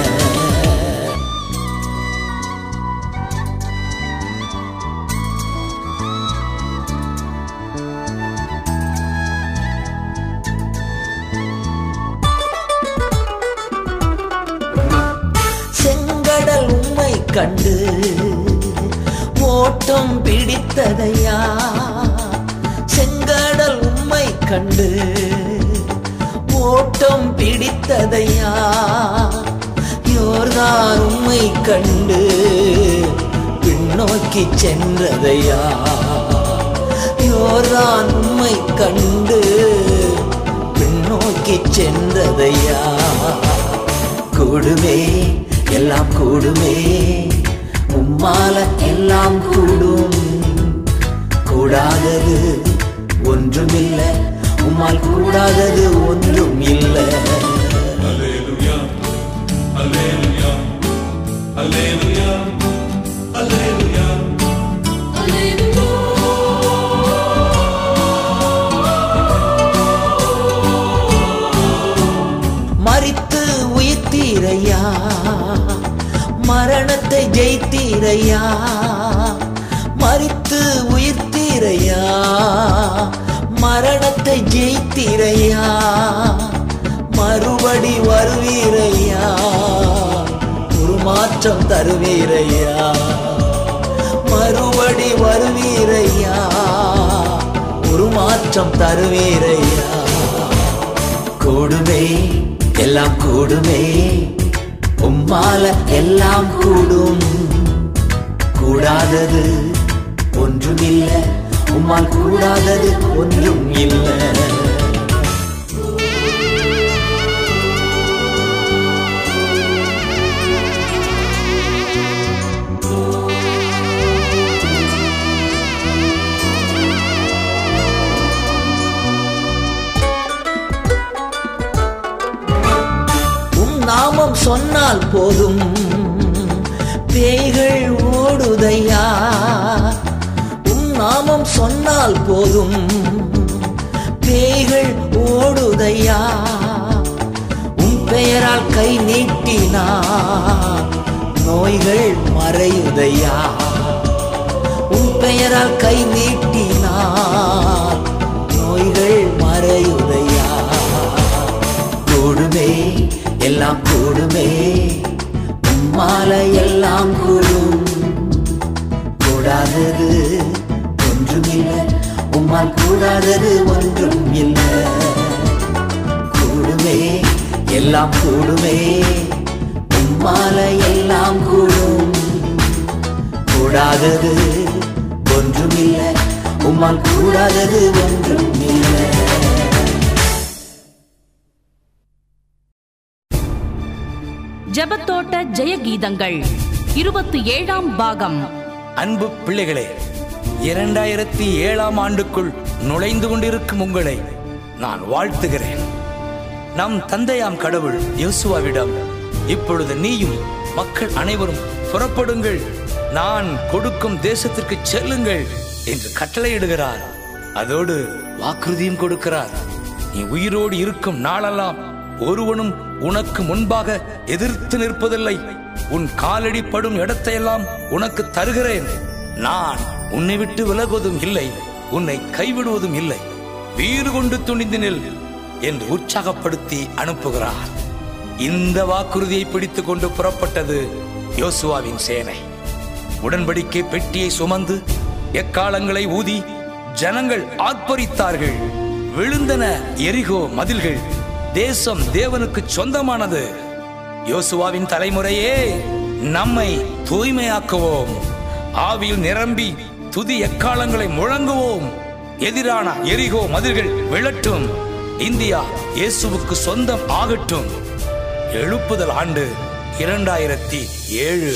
செங்கடல் உம்மை கண்டு ஓட்டம் பிடித்ததையா. செங்கடல் உம்மை கண்டு ஓட்டம் பிடித்ததையா. யோர்தான் உம்மை கண்டு பின்னோக்கி சென்றதையா. யோர்தான் உம்மை கண்டு பின்னோக்கி சென்றதையா. கூடுமே, எல்லாம் கூடுமே, உம்மால எல்லாம் கூடும். கூடாதது ஒன்றுமில்லை, உம்மால் கூடாதது ஒன்றும் இல்லை. அல்லேலூயா, அல்லேலூயா, அல்லேலூயா, அல்லேலூயா, அல்லேலூயா. மரித்து உயிர்த்தீரையா, மரணத்தை ஜெயித்தீரையா. மரித்து உயிர்த்தீரையா, மரணத்தை ஜெயித்தீரையா. மறுபடி வருவீரையா, உருமாற்றம் தருவீரையா. மறுபடி வருவீரையா, உருமாற்றம் தருவீரையா. கூடுமே, எல்லாம் கூடுமே, உம்மால எல்லாம் கூடும். கூடாதது ஒன்றும் இல்லை, உம்மால் கூடாதது ஒன்றும் இல்லை. நாமம் சொன்னால் போதும் பேய்கள் ஓடுதையா. உம் நாமம் சொன்னால் போதும் பேய்கள் ஓடுதையா. உம் பெயரால் கை நீட்டினார் நோய்கள் மறையுதையா. உம் பெயரால் கை நீட்டினார் நோய்கள் மறையுதையா. கூடுமே, எல்லாம் கூடுமே, உம்மால எல்லாம் கூடும். கூடாதது ஒன்றும் இல்லை, உம்மால் கூடாதது ஒன்றும் இல்லை. கூடுமே, எல்லாம் கூடுமே, உம்மால எல்லாம் கூடும். கூடாதது ஒன்றும் இல்லை, உம்மால் கூடாதது ஒன்றும் இல்லை. ஜபத்தோட்ட ஜெயகீதங்கள் இருபத்தி ஏழாம் பாகம். அன்பு பிள்ளைகளே, இரண்டாயிரத்தி ஏழாம் ஆண்டுக்குள் நுழைந்து கொண்டிருக்கும் உங்களை நான் வாழ்த்துகிறேன். நம் தந்தையாம் கடவுள் யோசுவாவிடம், இப்பொழுது நீயும் மக்கள் அனைவரும் புறப்படுங்கள், நான் கொடுக்கும் தேசத்திற்கு செல்லுங்கள் என்று கட்டளையிடுகிறார். அதோடு வாக்குறுதியும் கொடுக்கிறார். நீ உயிரோடு இருக்கும் நாளெல்லாம் ஒருவனும் உனக்கு முன்பாக எதிர்த்து நிற்பதில்லை. உன் காலடி படும் இடத்தையெல்லாம் உனக்கு தருகிறேன். நான் உன்னை விட்டு விலகுவதும் இல்லை, உன்னை கைவிடுவதும் இல்லை. வீறு கொண்டு துணிந்து நில் என்று உற்சாகப்படுத்தி அனுப்புகிறார். இந்த வாக்குறுதியை பிடித்து கொண்டு புறப்பட்டது யோசுவாவின் சேனை. உடன்படிக்கை பெட்டியை சுமந்து எக்காலங்களை ஊதி ஜனங்கள் ஆர்ப்பரித்தார்கள். விழுந்தன எரிகோ மதில்கள். தேசம் தேவனுக்கு சொந்தமானது. யோசுவாவின் தலைமுறையே, நம்மை தூய்மையாக்குவோம், ஆவியில் நிரம்பி துதி எக்காலங்களை முழங்குவோம். எதிரான எரிகோ மதில்கள் விழட்டும், இந்தியா இயேசுவுக்கு சொந்தம் ஆகட்டும். எழுப்புதல் ஆண்டு இரண்டாயிரத்தி ஏழு.